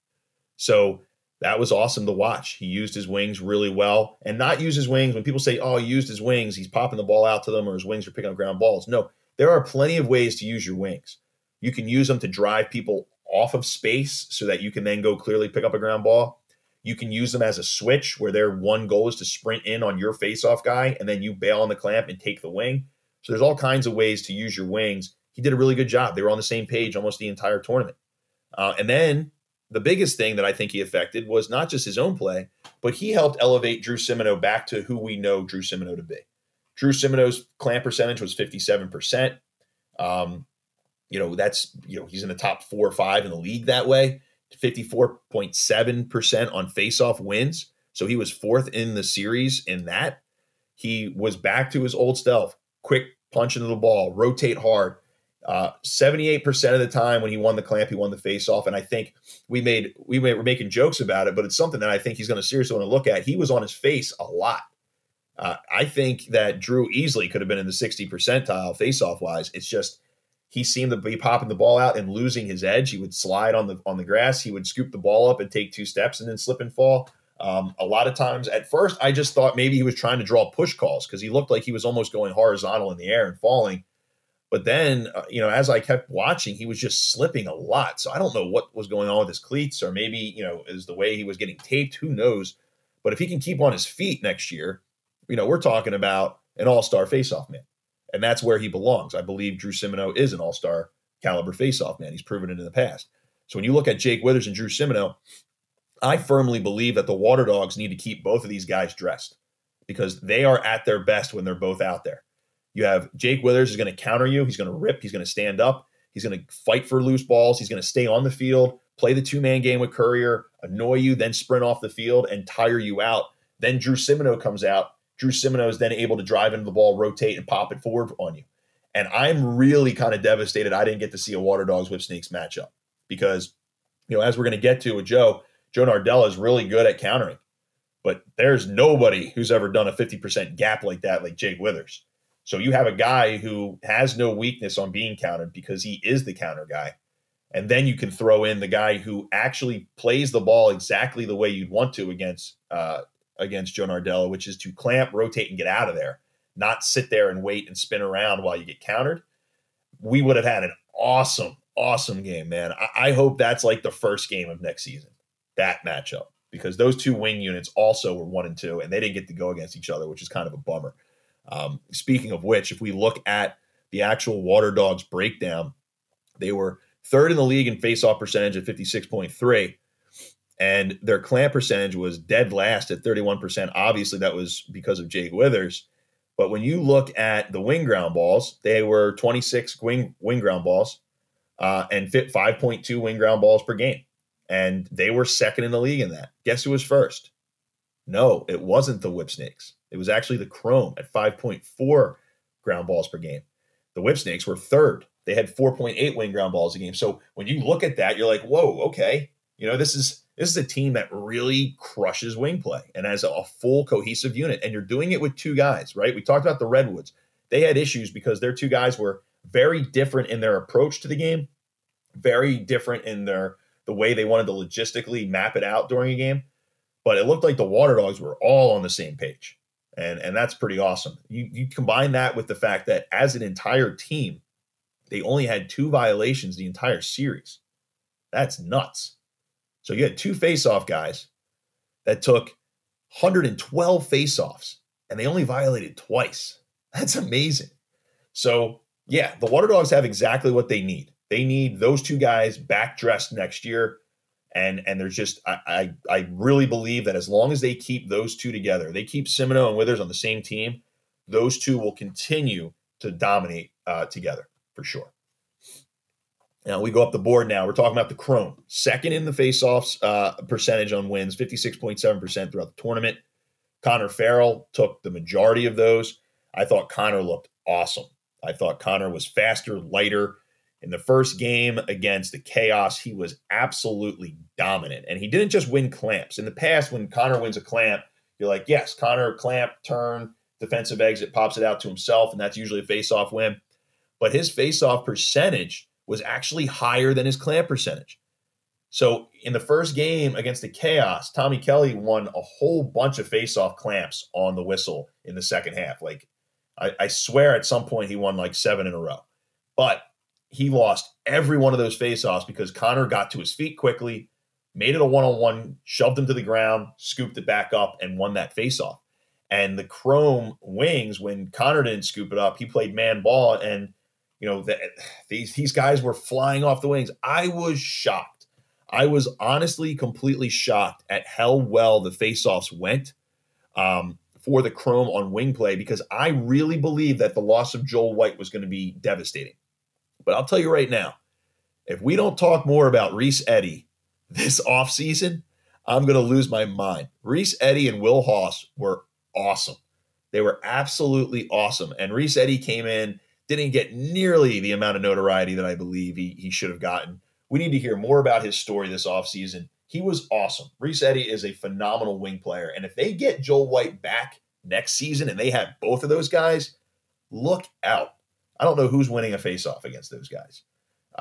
So that was awesome to watch. He used his wings really well, and not use his wings. When people say, oh, he used his wings, he's popping the ball out to them, or his wings are picking up ground balls. No, there are plenty of ways to use your wings. You can use them to drive people off of space so that you can then go clearly pick up a ground ball. You can use them as a switch where their one goal is to sprint in on your faceoff guy, and then you bail on the clamp and take the wing. So there's all kinds of ways to use your wings. He did a really good job. They were on the same page almost the entire tournament. Uh, and then the biggest thing that I think he affected was not just his own play, but he helped elevate Drew Simoneau back to who we know Drew Simoneau to be. Drew Simoneau's clamp percentage was fifty-seven percent. Um, you know, that's, you know, he's in the top four or five in the league that way. fifty-four point seven percent on faceoff wins. So he was fourth in the series in that. He was back to his old self, quick punch into the ball, rotate hard. Uh, seventy-eight percent of the time when he won the clamp, he won the faceoff. And I think we made, we made, we're making jokes about it, but it's something that I think he's going to seriously want to look at. He was on his face a lot. Uh, I think that Drew easily could have been in the sixty percentile faceoff wise. It's just, he seemed to be popping the ball out and losing his edge. He would slide on the, on the grass. He would scoop the ball up and take two steps and then slip and fall. Um, a lot of times at first, I just thought maybe he was trying to draw push calls because he looked like he was almost going horizontal in the air and falling. But then, uh, you know, as I kept watching, he was just slipping a lot. So I don't know what was going on with his cleats, or maybe, you know, is the way he was getting taped. Who knows? But if he can keep on his feet next year, you know, we're talking about an all-star faceoff man. And that's where he belongs. I believe Drew Simoneau is an all-star caliber faceoff man. He's proven it in the past. So when you look at Jake Withers and Drew Simoneau, I firmly believe that the Water Dogs need to keep both of these guys dressed because they are at their best when they're both out there. You have Jake Withers is going to counter you. He's going to rip. He's going to stand up. He's going to fight for loose balls. He's going to stay on the field, play the two-man game with Courier, annoy you, then sprint off the field and tire you out. Then Drew Simoneau comes out. Drew Simoneau is then able to drive into the ball, rotate, and pop it forward on you. And I'm really kind of devastated I didn't get to see a Water Dogs Whipsnakes matchup because, you know, as we're going to get to with Joe, Joe Nardella is really good at countering. But there's nobody who's ever done a fifty percent gap like that like Jake Withers. So you have a guy who has no weakness on being countered because he is the counter guy. And then you can throw in the guy who actually plays the ball exactly the way you'd want to against uh, against Joe Nardella, which is to clamp, rotate, and get out of there, not sit there and wait and spin around while you get countered. We would have had an awesome, awesome game, man. I, I hope that's like the first game of next season, that matchup, because those two wing units also were one and two, and they didn't get to go against each other, which is kind of a bummer. Um, speaking of which, if we look at the actual Water Dogs breakdown, they were third in the league in faceoff percentage at fifty-six point three, and their clamp percentage was dead last at thirty-one percent. Obviously, that was because of Jake Withers. But when you look at the wing ground balls, they were twenty-six wing wing ground balls uh, and fit five point two wing ground balls per game, and they were second in the league in that. Guess who was first? No, it wasn't the Whipsnakes. It was actually the Chrome at five point four ground balls per game. The Whipsnakes were third. They had four point eight wing ground balls a game. So when you look at that, you're like, whoa, okay. You know, this is this is a team that really crushes wing play and as a full cohesive unit. And you're doing it with two guys, right? We talked about the Redwoods. They had issues because their two guys were very different in their approach to the game, very different in their the way they wanted to logistically map it out during a game. But it looked like the Water Dogs were all on the same page. And and that's pretty awesome. You you combine that with the fact that as an entire team, they only had two violations the entire series. That's nuts. So you had two faceoff guys that took one hundred twelve faceoffs, and they only violated twice. That's amazing. So, yeah, the Water Dogs have exactly what they need. They need those two guys back dressed next year. And and there's just I, I I really believe that as long as they keep those two together, they keep Simoneau and Withers on the same team, those two will continue to dominate uh, together for sure. Now we go up the board. Now we're talking about the Chrome, second in the faceoffs uh, percentage on wins, fifty-six point seven percent throughout the tournament. Connor Farrell took the majority of those. I thought Connor looked awesome. I thought Connor was faster, lighter. In the first game against the Chaos, he was absolutely dominant. And he didn't just win clamps. In the past, when Connor wins a clamp, you're like, yes, Connor, clamp, turn, defensive exit, pops it out to himself, and that's usually a faceoff win. But his faceoff percentage was actually higher than his clamp percentage. So in the first game against the Chaos, Tommy Kelly won a whole bunch of faceoff clamps on the whistle in the second half. Like, I, I swear at some point he won like seven in a row. But he lost every one of those faceoffs because Connor got to his feet quickly, made it a one-on-one, shoved him to the ground, scooped it back up, and won that faceoff. And the Chrome wings, when Connor didn't scoop it up, he played man ball, and you know the, these these guys were flying off the wings. I was shocked. I was honestly completely shocked at how well the faceoffs went um, for the Chrome on wing play, because I really believe that the loss of Joel White was going to be devastating. But I'll tell you right now, if we don't talk more about Reese Eddy this offseason, I'm going to lose my mind. Reese Eddy and Will Haas were awesome. They were absolutely awesome. And Reese Eddy came in, didn't get nearly the amount of notoriety that I believe he, he should have gotten. We need to hear more about his story this offseason. He was awesome. Reese Eddy is a phenomenal wing player. And if they get Joel White back next season and they have both of those guys, look out. I don't know who's winning a faceoff against those guys.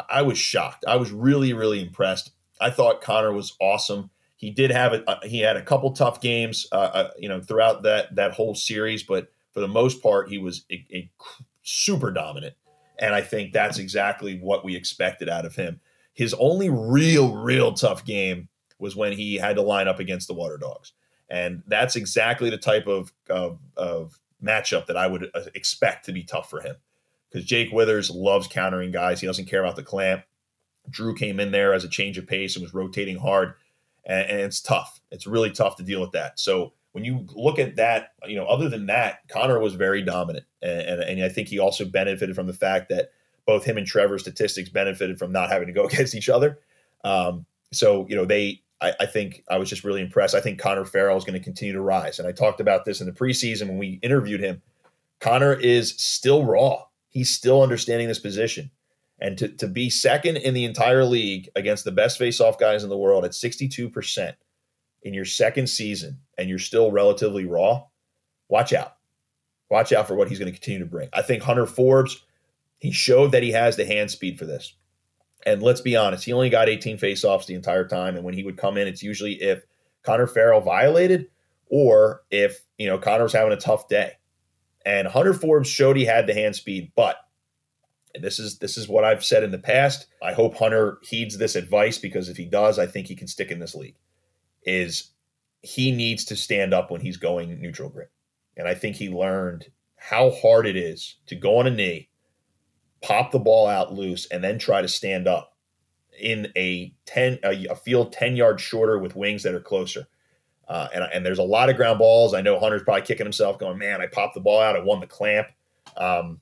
I was shocked. I was really, really impressed. I thought Connor was awesome. He did have a, he had a couple tough games, uh, uh, you know, throughout that that whole series, but for the most part, he was a, a super dominant, and I think that's exactly what we expected out of him. His only real, real tough game was when he had to line up against the Water Dogs, and that's exactly the type of of, of matchup that I would expect to be tough for him, because Jake Withers loves countering guys. He doesn't care about the clamp. Drew came in there as a change of pace and was rotating hard, and, and it's tough. It's really tough to deal with that. So when you look at that, you know, other than that, Connor was very dominant, and, and, and I think he also benefited from the fact that both him and Trevor's statistics benefited from not having to go against each other. Um, so, you know, they I, I think I was just really impressed. I think Connor Farrell is going to continue to rise, and I talked about this in the preseason when we interviewed him. Connor is still raw. He's still understanding this position. And to, to be second in the entire league against the best faceoff guys in the world at sixty-two percent in your second season, and you're still relatively raw, watch out. Watch out for what he's going to continue to bring. I think Hunter Forbes, he showed that he has the hand speed for this. And let's be honest, he only got eighteen faceoffs the entire time, and when he would come in, it's usually if Connor Farrell violated or if, you know, Connor was having a tough day. And Hunter Forbes showed he had the hand speed, but and this is this is what I've said in the past. I hope Hunter heeds this advice, because if he does, I think he can stick in this league. Is he needs to stand up when he's going neutral grip. And I think he learned how hard it is to go on a knee, pop the ball out loose, and then try to stand up in a ten a, a field ten yards shorter with wings that are closer. Uh, and, and there's a lot of ground balls. I know Hunter's probably kicking himself going, man, I popped the ball out. I won the clamp. Um,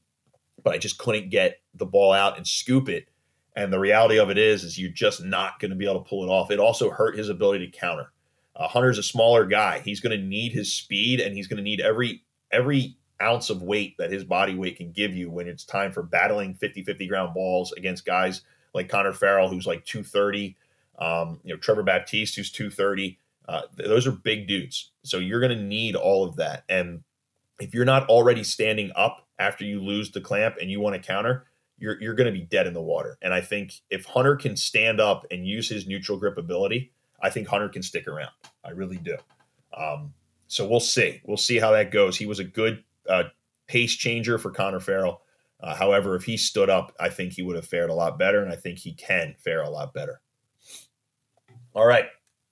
but I just couldn't get the ball out and scoop it. And the reality of it is, is you're just not going to be able to pull it off. It also hurt his ability to counter. Uh, Hunter's a smaller guy. He's going to need his speed, and he's going to need every every ounce of weight that his body weight can give you when it's time for battling fifty-fifty ground balls against guys like Connor Farrell, who's like two thirty, um, you know, Trevor Baptiste, who's two thirty. Uh, those are big dudes. So you're going to need all of that. And if you're not already standing up after you lose the clamp and you want to counter, you're you're going to be dead in the water. And I think if Hunter can stand up and use his neutral grip ability, I think Hunter can stick around. I really do. Um, so we'll see. We'll see how that goes. He was a good uh, pace changer for Connor Farrell. Uh, however, if he stood up, I think he would have fared a lot better, and I think he can fare a lot better. All right.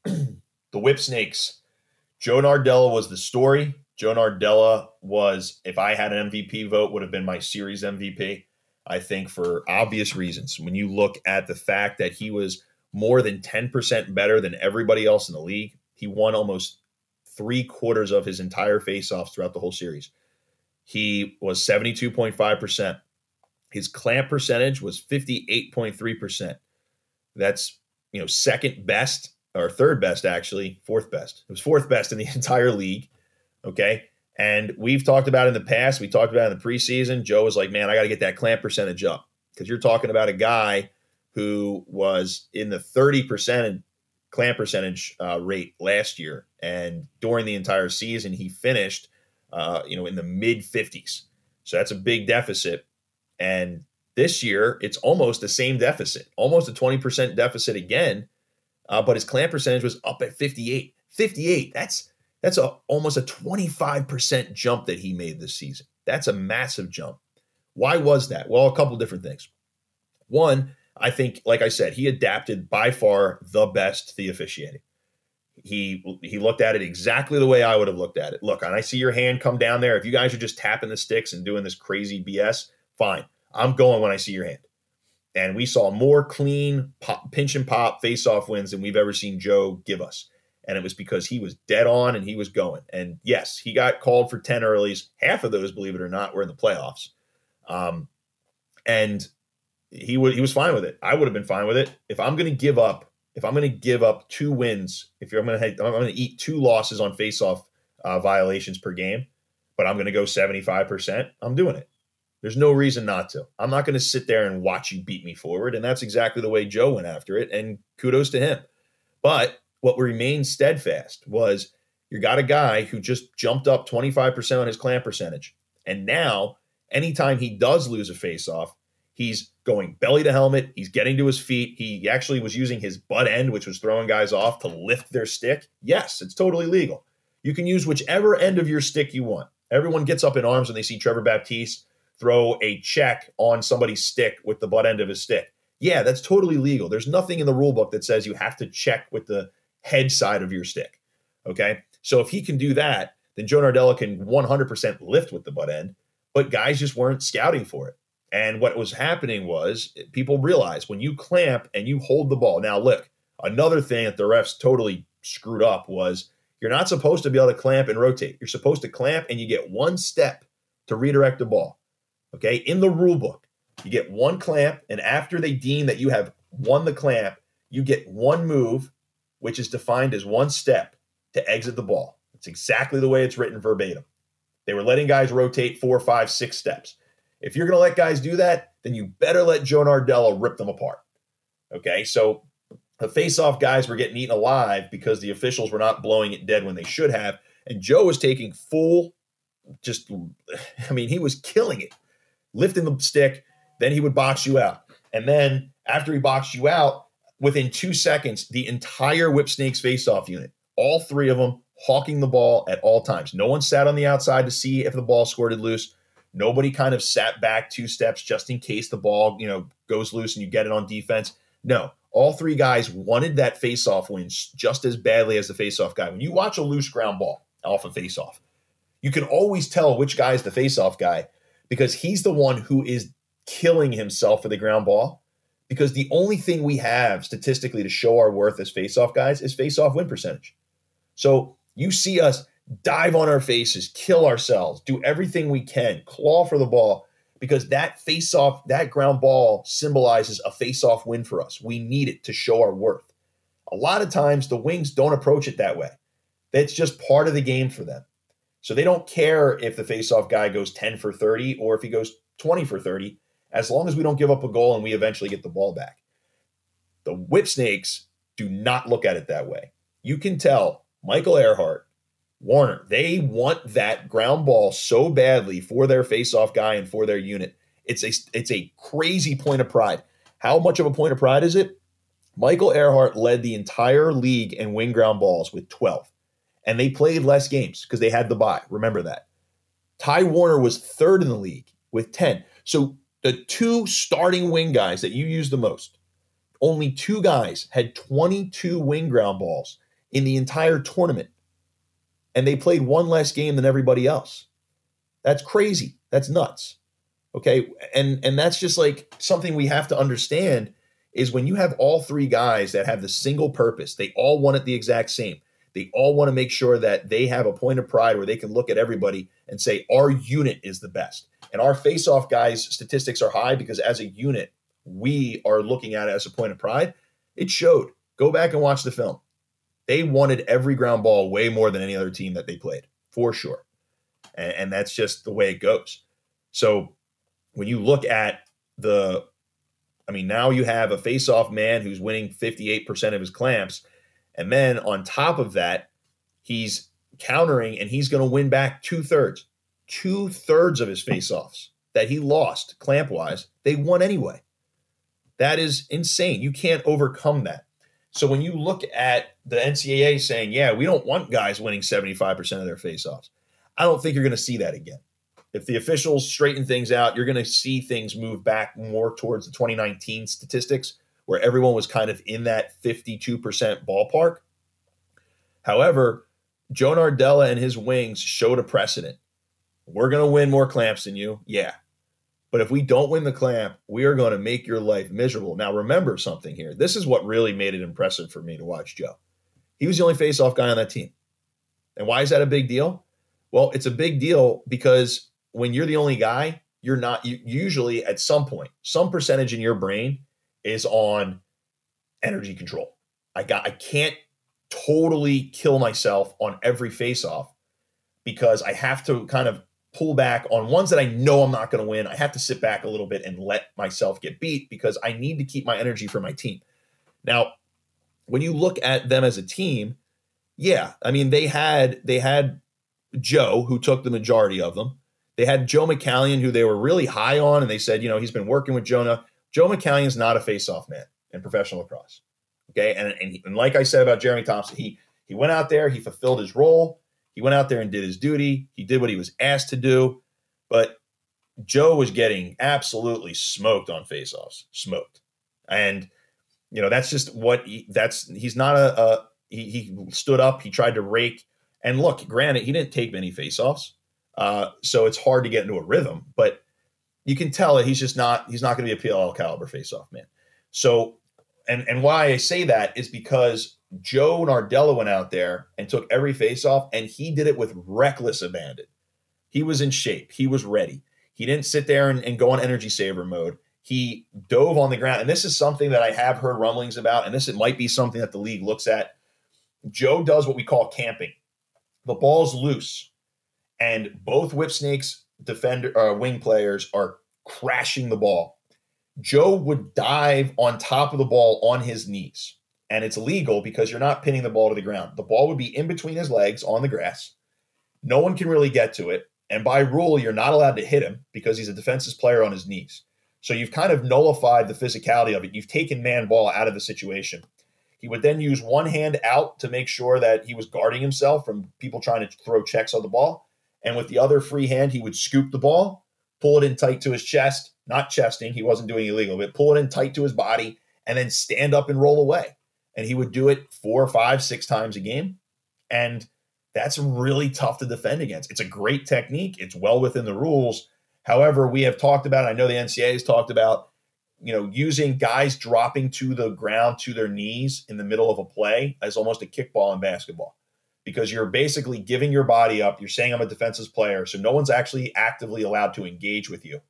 The Whipsnakes. Joe Nardella was the story. Joe Nardella was, if I had an M V P vote, would have been my series M V P, I think, for obvious reasons. When you look at the fact that he was more than ten percent better than everybody else in the league, he won almost three quarters of his entire faceoffs throughout the whole series. He was seventy-two point five percent. His clamp percentage was fifty-eight point three percent. That's, you know, second best. Or third best, actually, fourth best. It was fourth best in the entire league, okay? And we've talked about in the past, we talked about in the preseason, Joe was like, man, I got to get that clamp percentage up, because you're talking about a guy who was in the thirty percent clamp percentage uh, rate last year. And during the entire season, he finished uh, you know, in the mid-fifties. So that's a big deficit. And this year, it's almost the same deficit, almost a twenty percent deficit again. Uh, but his clamp percentage was up at fifty-eight. fifty-eight, that's that's a, almost a twenty-five percent jump that he made this season. That's a massive jump. Why was that? Well, a couple different things. One, I think, like I said, he adapted by far the best to the officiating. He he looked at it exactly the way I would have looked at it. Look, and I see your hand come down there. If you guys are just tapping the sticks and doing this crazy B S, fine. I'm going when I see your hand. And we saw more clean pop, pinch and pop face-off wins than we've ever seen Joe give us. And it was because he was dead on and he was going. And yes, he got called for ten earlies. Half of those, believe it or not, were in the playoffs. Um, and he, w- he was fine with it. I would have been fine with it. If I'm going to give up, if I'm going to give up two wins, if you're going to, I'm going to eat two losses on face-off uh, violations per game, but I'm going to go seventy-five percent, I'm doing it. There's no reason not to. I'm not going to sit there and watch you beat me forward. And that's exactly the way Joe went after it. And kudos to him. But what remained steadfast was you got a guy who just jumped up twenty-five percent on his clamp percentage. And now anytime he does lose a faceoff, he's going belly to helmet. He's getting to his feet. He actually was using his butt end, which was throwing guys off, to lift their stick. Yes, it's totally legal. You can use whichever end of your stick you want. Everyone gets up in arms when they see Trevor Baptiste throw a check on somebody's stick with the butt end of his stick. Yeah, that's totally legal. There's nothing in the rule book that says you have to check with the head side of your stick, okay? So if he can do that, then Joe Nardella can one hundred percent lift with the butt end, but guys just weren't scouting for it. And what was happening was people realized when you clamp and you hold the ball. Now, look, another thing that the refs totally screwed up was you're not supposed to be able to clamp and rotate. You're supposed to clamp and you get one step to redirect the ball. Okay, in the rule book, you get one clamp, and after they deem that you have won the clamp, you get one move, which is defined as one step to exit the ball. It's exactly the way it's written verbatim. They were letting guys rotate four, five, six steps. If you're going to let guys do that, then you better let Joe Nardella rip them apart. Okay, so the face-off guys were getting eaten alive because the officials were not blowing it dead when they should have, and Joe was taking full, just, I mean, he was killing it. Lifting the stick, then he would box you out. And then after he boxed you out, within two seconds, the entire Whipsnakes faceoff unit, all three of them, hawking the ball at all times. No one sat on the outside to see if the ball squirted loose. Nobody kind of sat back two steps just in case the ball, you know, goes loose and you get it on defense. No, all three guys wanted that faceoff win just as badly as the faceoff guy. When you watch a loose ground ball off a faceoff, you can always tell which guy is the faceoff guy, because he's the one who is killing himself for the ground ball, because the only thing we have statistically to show our worth as faceoff guys is faceoff win percentage. So you see us dive on our faces, kill ourselves, do everything we can, claw for the ball, because that faceoff, that ground ball symbolizes a faceoff win for us. We need it to show our worth. A lot of times the wings don't approach it that way. That's just part of the game for them. So they don't care if the faceoff guy goes ten for thirty or if he goes twenty for thirty, as long as we don't give up a goal and we eventually get the ball back. The Whipsnakes do not look at it that way. You can tell Michael Ehrhardt, Warner, they want that ground ball so badly for their faceoff guy and for their unit. It's a, it's a crazy point of pride. How much of a point of pride is it? Michael Ehrhardt led the entire league in wing ground balls with twelve. And they played less games because they had the bye. Remember that. Ty Warner was third in the league with ten. So the two starting wing guys that you use the most, only two guys had twenty-two wing ground balls in the entire tournament. And they played one less game than everybody else. That's crazy. That's nuts. Okay. And, and that's just like something we have to understand is when you have all three guys that have the single purpose, they all want it the exact same. They all want to make sure that they have a point of pride where they can look at everybody and say, our unit is the best. And our face-off guys' statistics are high because as a unit, we are looking at it as a point of pride. It showed. Go back and watch the film. They wanted every ground ball way more than any other team that they played, for sure. And, and that's just the way it goes. So when you look at the, I mean, now you have a face-off man who's winning fifty-eight percent of his clamps. And then on top of that, he's countering and he's going to win back two-thirds. Two-thirds of his face-offs that he lost, clamp-wise, they won anyway. That is insane. You can't overcome that. So when you look at the N C double A saying, yeah, we don't want guys winning seventy-five percent of their face-offs, I don't think you're going to see that again. if the officials straighten things out, you're going to see things move back more towards the twenty nineteen statistics, where everyone was kind of in that fifty-two percent ballpark. However, Joe Nardella and his wings showed a precedent. We're going to win more clamps than you. Yeah. But if we don't win the clamp, we are going to make your life miserable. Now, remember something here. This is what really made it impressive for me to watch Joe. He was the only faceoff guy on that team. And why is that a big deal? Well, it's a big deal because when you're the only guy, you're not you, usually at some point, some percentage in your brain is on energy control. I got, I can't totally kill myself on every faceoff because I have to kind of pull back on ones that I know I'm not going to win. I have to sit back a little bit and let myself get beat because I need to keep my energy for my team. Now, when you look at them as a team, yeah, I mean, they had they had Joe, who took the majority of them. They had Joe McCallion, who they were really high on, and they said, you know, he's been working with Jonah. Joe McCallion's not a face-off man in professional lacrosse, okay? And and, he, and like I said about Jeremy Thompson, he he went out there, he fulfilled his role, he went out there and did his duty, he did what he was asked to do, but Joe was getting absolutely smoked on face-offs, smoked. And, you know, that's just what he, – that's he's not a, a – he, he stood up, he tried to rake. And look, granted, he didn't take many face-offs, uh, so it's hard to get into a rhythm, but you can tell that he's just not – he's not going to be a P L L caliber face-off man. So and, – and why I say that is because Joe Nardella went out there and took every face-off, and he did it with reckless abandon. He was in shape. He was ready. He didn't sit there and, and go on energy saver mode. He dove on the ground, and this is something that I have heard rumblings about, and this it might be something that the league looks at. Joe does what we call camping. The ball's loose, and both Whipsnakes defender uh, wing players are crashing the ball. Joe would dive on top of the ball on his knees, and it's legal because you're not pinning the ball to the ground. The ball would be in between his legs on the grass. No one can really get to it, and by rule, you're not allowed to hit him because he's a defenseless player on his knees. So you've kind of nullified the physicality of it. You've taken man ball out of the situation. He would then use one hand out to make sure that he was guarding himself from people trying to throw checks on the ball. And with the other free hand, he would scoop the ball, pull it in tight to his chest, not chesting. He wasn't doing illegal, but pull it in tight to his body and then stand up and roll away. And he would do it four, five, six times a game. And that's really tough to defend against. It's a great technique. It's well within the rules. However, we have talked about, I know the N C double A has talked about, you know, using guys dropping to the ground to their knees in the middle of a play as almost a kickball in basketball, because you're basically giving your body up. You're saying I'm a defenseless player, so no one's actually actively allowed to engage with you.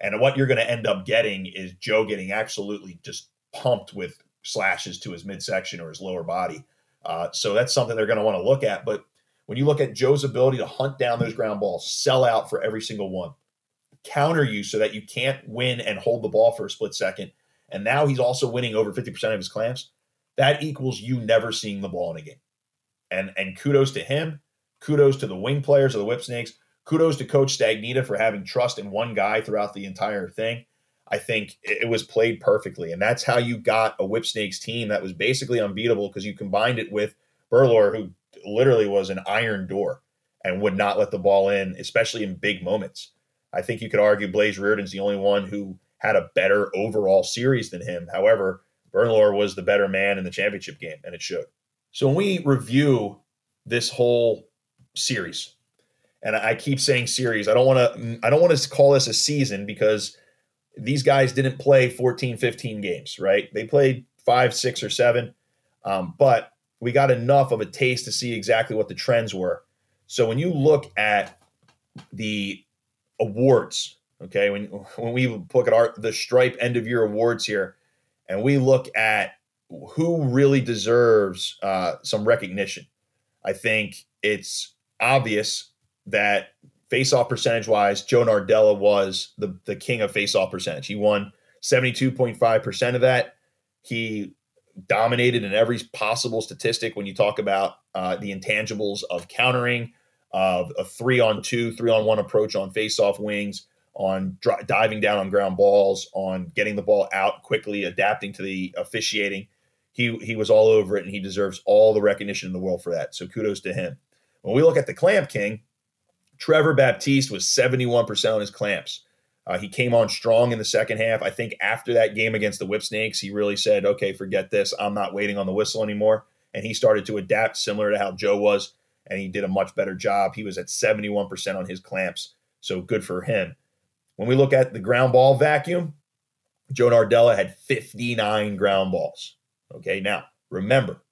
And what you're going to end up getting is Joe getting absolutely just pumped with slashes to his midsection or his lower body. Uh, so that's something they're going to want to look at. But when you look at Joe's ability to hunt down those ground balls, sell out for every single one, counter you so that you can't win and hold the ball for a split second. And now he's also winning over fifty percent of his clamps. That equals you never seeing the ball in a game. And and kudos to him. Kudos to the wing players of the Whipsnakes. Kudos to Coach Stagnita for having trust in one guy throughout the entire thing. I think it was played perfectly. And that's how you got a Whipsnakes team that was basically unbeatable, because you combined it with Bernlohr, who literally was an iron door and would not let the ball in, especially in big moments. I think you could argue Blaze Reardon's the only one who had a better overall series than him. However, Bernlohr was the better man in the championship game, and it showed. So when we review this whole series, and I keep saying series, I don't want to I don't want to call this a season, because these guys didn't play fourteen, fifteen games, right? They played five, six, or seven, um, but we got enough of a taste to see exactly what the trends were. So when you look at the awards, okay, when when we look at our the Stripe end of year awards here, and we look at who really deserves uh, some recognition, I think it's obvious that face-off percentage-wise, Joe Nardella was the, the king of face-off percentage. He won seventy-two point five percent of that. He dominated in every possible statistic when you talk about uh, the intangibles of countering, of a three-on-two, three-on-one approach on face-off wings, on dri- diving down on ground balls, on getting the ball out quickly, adapting to the officiating. He he was all over it, and he deserves all the recognition in the world for that. So kudos to him. When we look at the Clamp King, Trevor Baptiste was seventy-one percent on his clamps. Uh, he came on strong in the second half. I think after that game against the Whipsnakes, he really said, okay, forget this. I'm not waiting on the whistle anymore. And he started to adapt similar to how Joe was, and he did a much better job. He was at seventy-one percent on his clamps, so good for him. When we look at the ground ball vacuum, Joe Nardella had fifty-nine ground balls. Okay, now remember,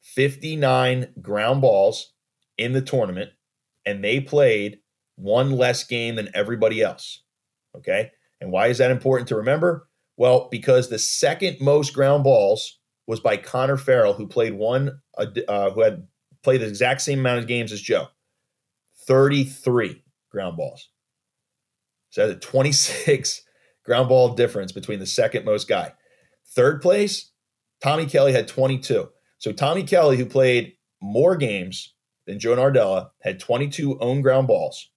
fifty-nine ground balls in the tournament, and they played one less game than everybody else. Okay, and why is that important to remember? Well, because the second most ground balls was by Connor Farrell, who played one, uh, who had played the exact same amount of games as Joe, thirty-three ground balls. So that's a twenty-six ground ball difference between the second most guy. Third place, Tommy Kelly had twenty-two. So Tommy Kelly, who played more games than Joe Nardella, had twenty-two own ground balls.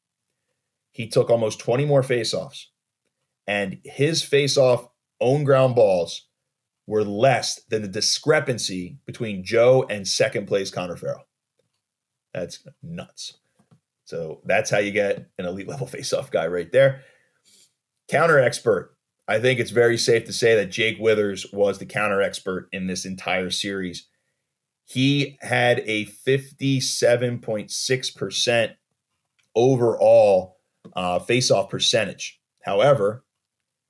He took almost twenty more faceoffs, and his faceoff own ground balls were less than the discrepancy between Joe and second place Connor Farrell. That's nuts. So that's how you get an elite level faceoff guy right there. Counter expert. I think it's very safe to say that Jake Withers was the counter expert in this entire series. He had a fifty-seven point six percent overall uh, faceoff percentage. However,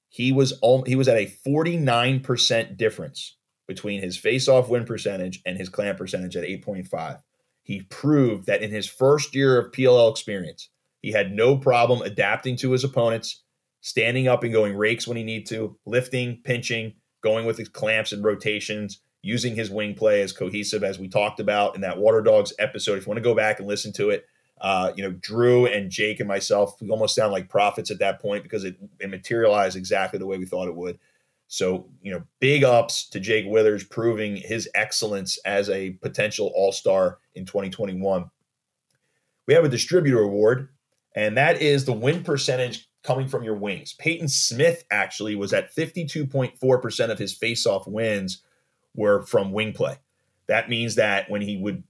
He was he was at a forty-nine percent difference between his face-off win percentage and his clamp percentage at eight point five. He proved that in his first year of P L L experience, he had no problem adapting to his opponents, standing up and going rakes when he needed to, lifting, pinching, going with his clamps and rotations, using his wing play as cohesive as we talked about in that Water Dogs episode. If you want to go back and listen to it, Uh, you know, Drew and Jake and myself, we almost sound like prophets at that point because it, it materialized exactly the way we thought it would. So, you know, big ups to Jake Withers, proving his excellence as a potential all-star in twenty twenty-one. We have a distributor award, and that is the win percentage coming from your wings. Peyton Smith actually was at fifty-two point four percent of his faceoff wins were from wing play. That means that when he would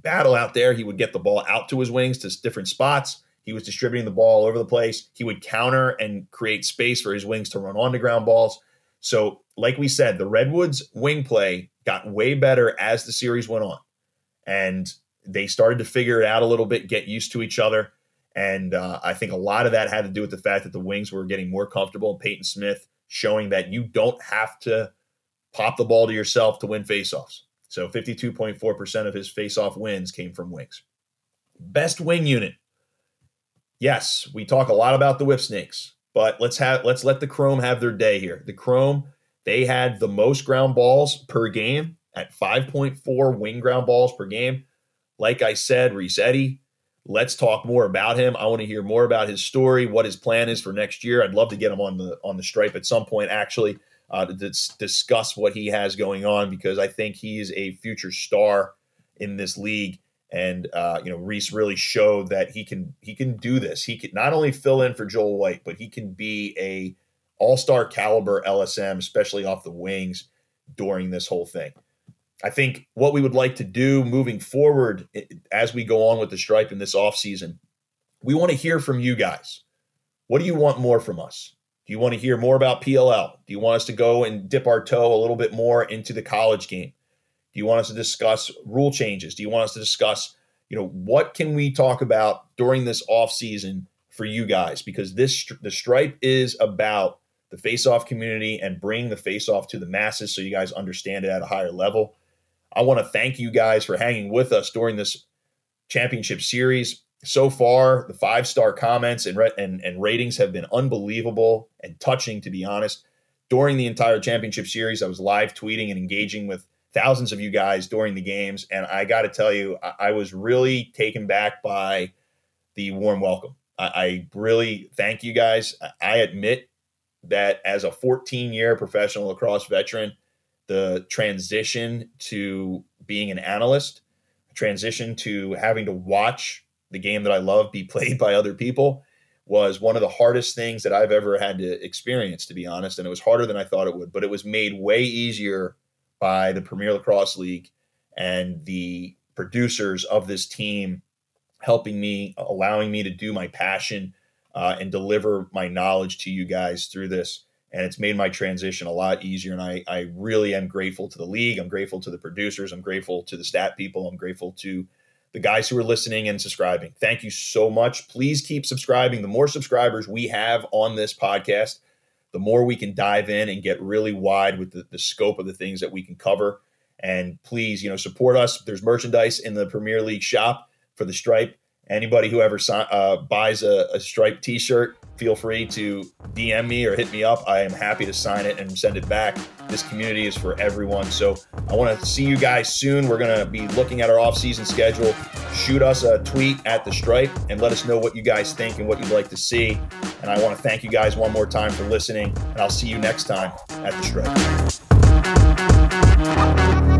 battle out there, he would get the ball out to his wings to different spots. He was distributing the ball all over the place. He would counter and create space for his wings to run onto ground balls. So like we said, the Redwoods wing play got way better as the series went on, and they started to figure it out a little bit, get used to each other. And uh, I think a lot of that had to do with the fact that the wings were getting more comfortable, and Peyton Smith showing that you don't have to pop the ball to yourself to win faceoffs. So fifty-two point four percent of his faceoff wins came from wings. Best wing unit. Yes, we talk a lot about the Whipsnakes, but let's have let's let the Chrome have their day here. The Chrome, they had the most ground balls per game at five point four wing ground balls per game. Like I said, Reese Eddy, let's talk more about him. I want to hear more about his story, what his plan is for next year. I'd love to get him on the on the Stripe at some point, actually. Uh, to dis- discuss what he has going on, because I think he is a future star in this league. And, uh, you know, Reese really showed that he can he can do this. He can not only fill in for Joel White, but he can be a all-star caliber L S M, especially off the wings during this whole thing. I think what we would like to do moving forward as we go on with the Stripe in this offseason, we want to hear from you guys. What do you want more from us? Do you want to hear more about P L L? Do you want us to go and dip our toe a little bit more into the college game? Do you want us to discuss rule changes? Do you want us to discuss, you know, what can we talk about during this offseason for you guys? Because this the Stripe is about the faceoff community and bringing the faceoff to the masses so you guys understand it at a higher level. I want to thank you guys for hanging with us during this championship series. So far, the five-star comments and, re- and and ratings have been unbelievable and touching, to be honest. During the entire championship series, I was live tweeting and engaging with thousands of you guys during the games, and I got to tell you, I-, I was really taken back by the warm welcome. I, I really thank you guys. I-, I admit that as a fourteen-year professional lacrosse veteran, the transition to being an analyst, transition to having to watch the game that I love be played by other people was one of the hardest things that I've ever had to experience, to be honest. And it was harder than I thought it would, but it was made way easier by the Premier Lacrosse League and the producers of this team helping me, allowing me to do my passion uh, and deliver my knowledge to you guys through this. And it's made my transition a lot easier. And I, I really am grateful to the league. I'm grateful to the producers. I'm grateful to the stat people. I'm grateful to the guys who are listening and subscribing. Thank you so much. Please keep subscribing. The more subscribers we have on this podcast, the more we can dive in and get really wide with the, the scope of the things that we can cover. And please, you know, support us. There's merchandise in the Premier League shop for the Stripe. Anybody who ever uh, buys a, a Stripe t-shirt, feel free to D M me or hit me up. I am happy to sign it and send it back. This community is for everyone. So I want to see you guys soon. We're going to be looking at our off-season schedule. Shoot us a tweet at the Stripe and let us know what you guys think and what you'd like to see. And I want to thank you guys one more time for listening, and I'll see you next time at the Stripe.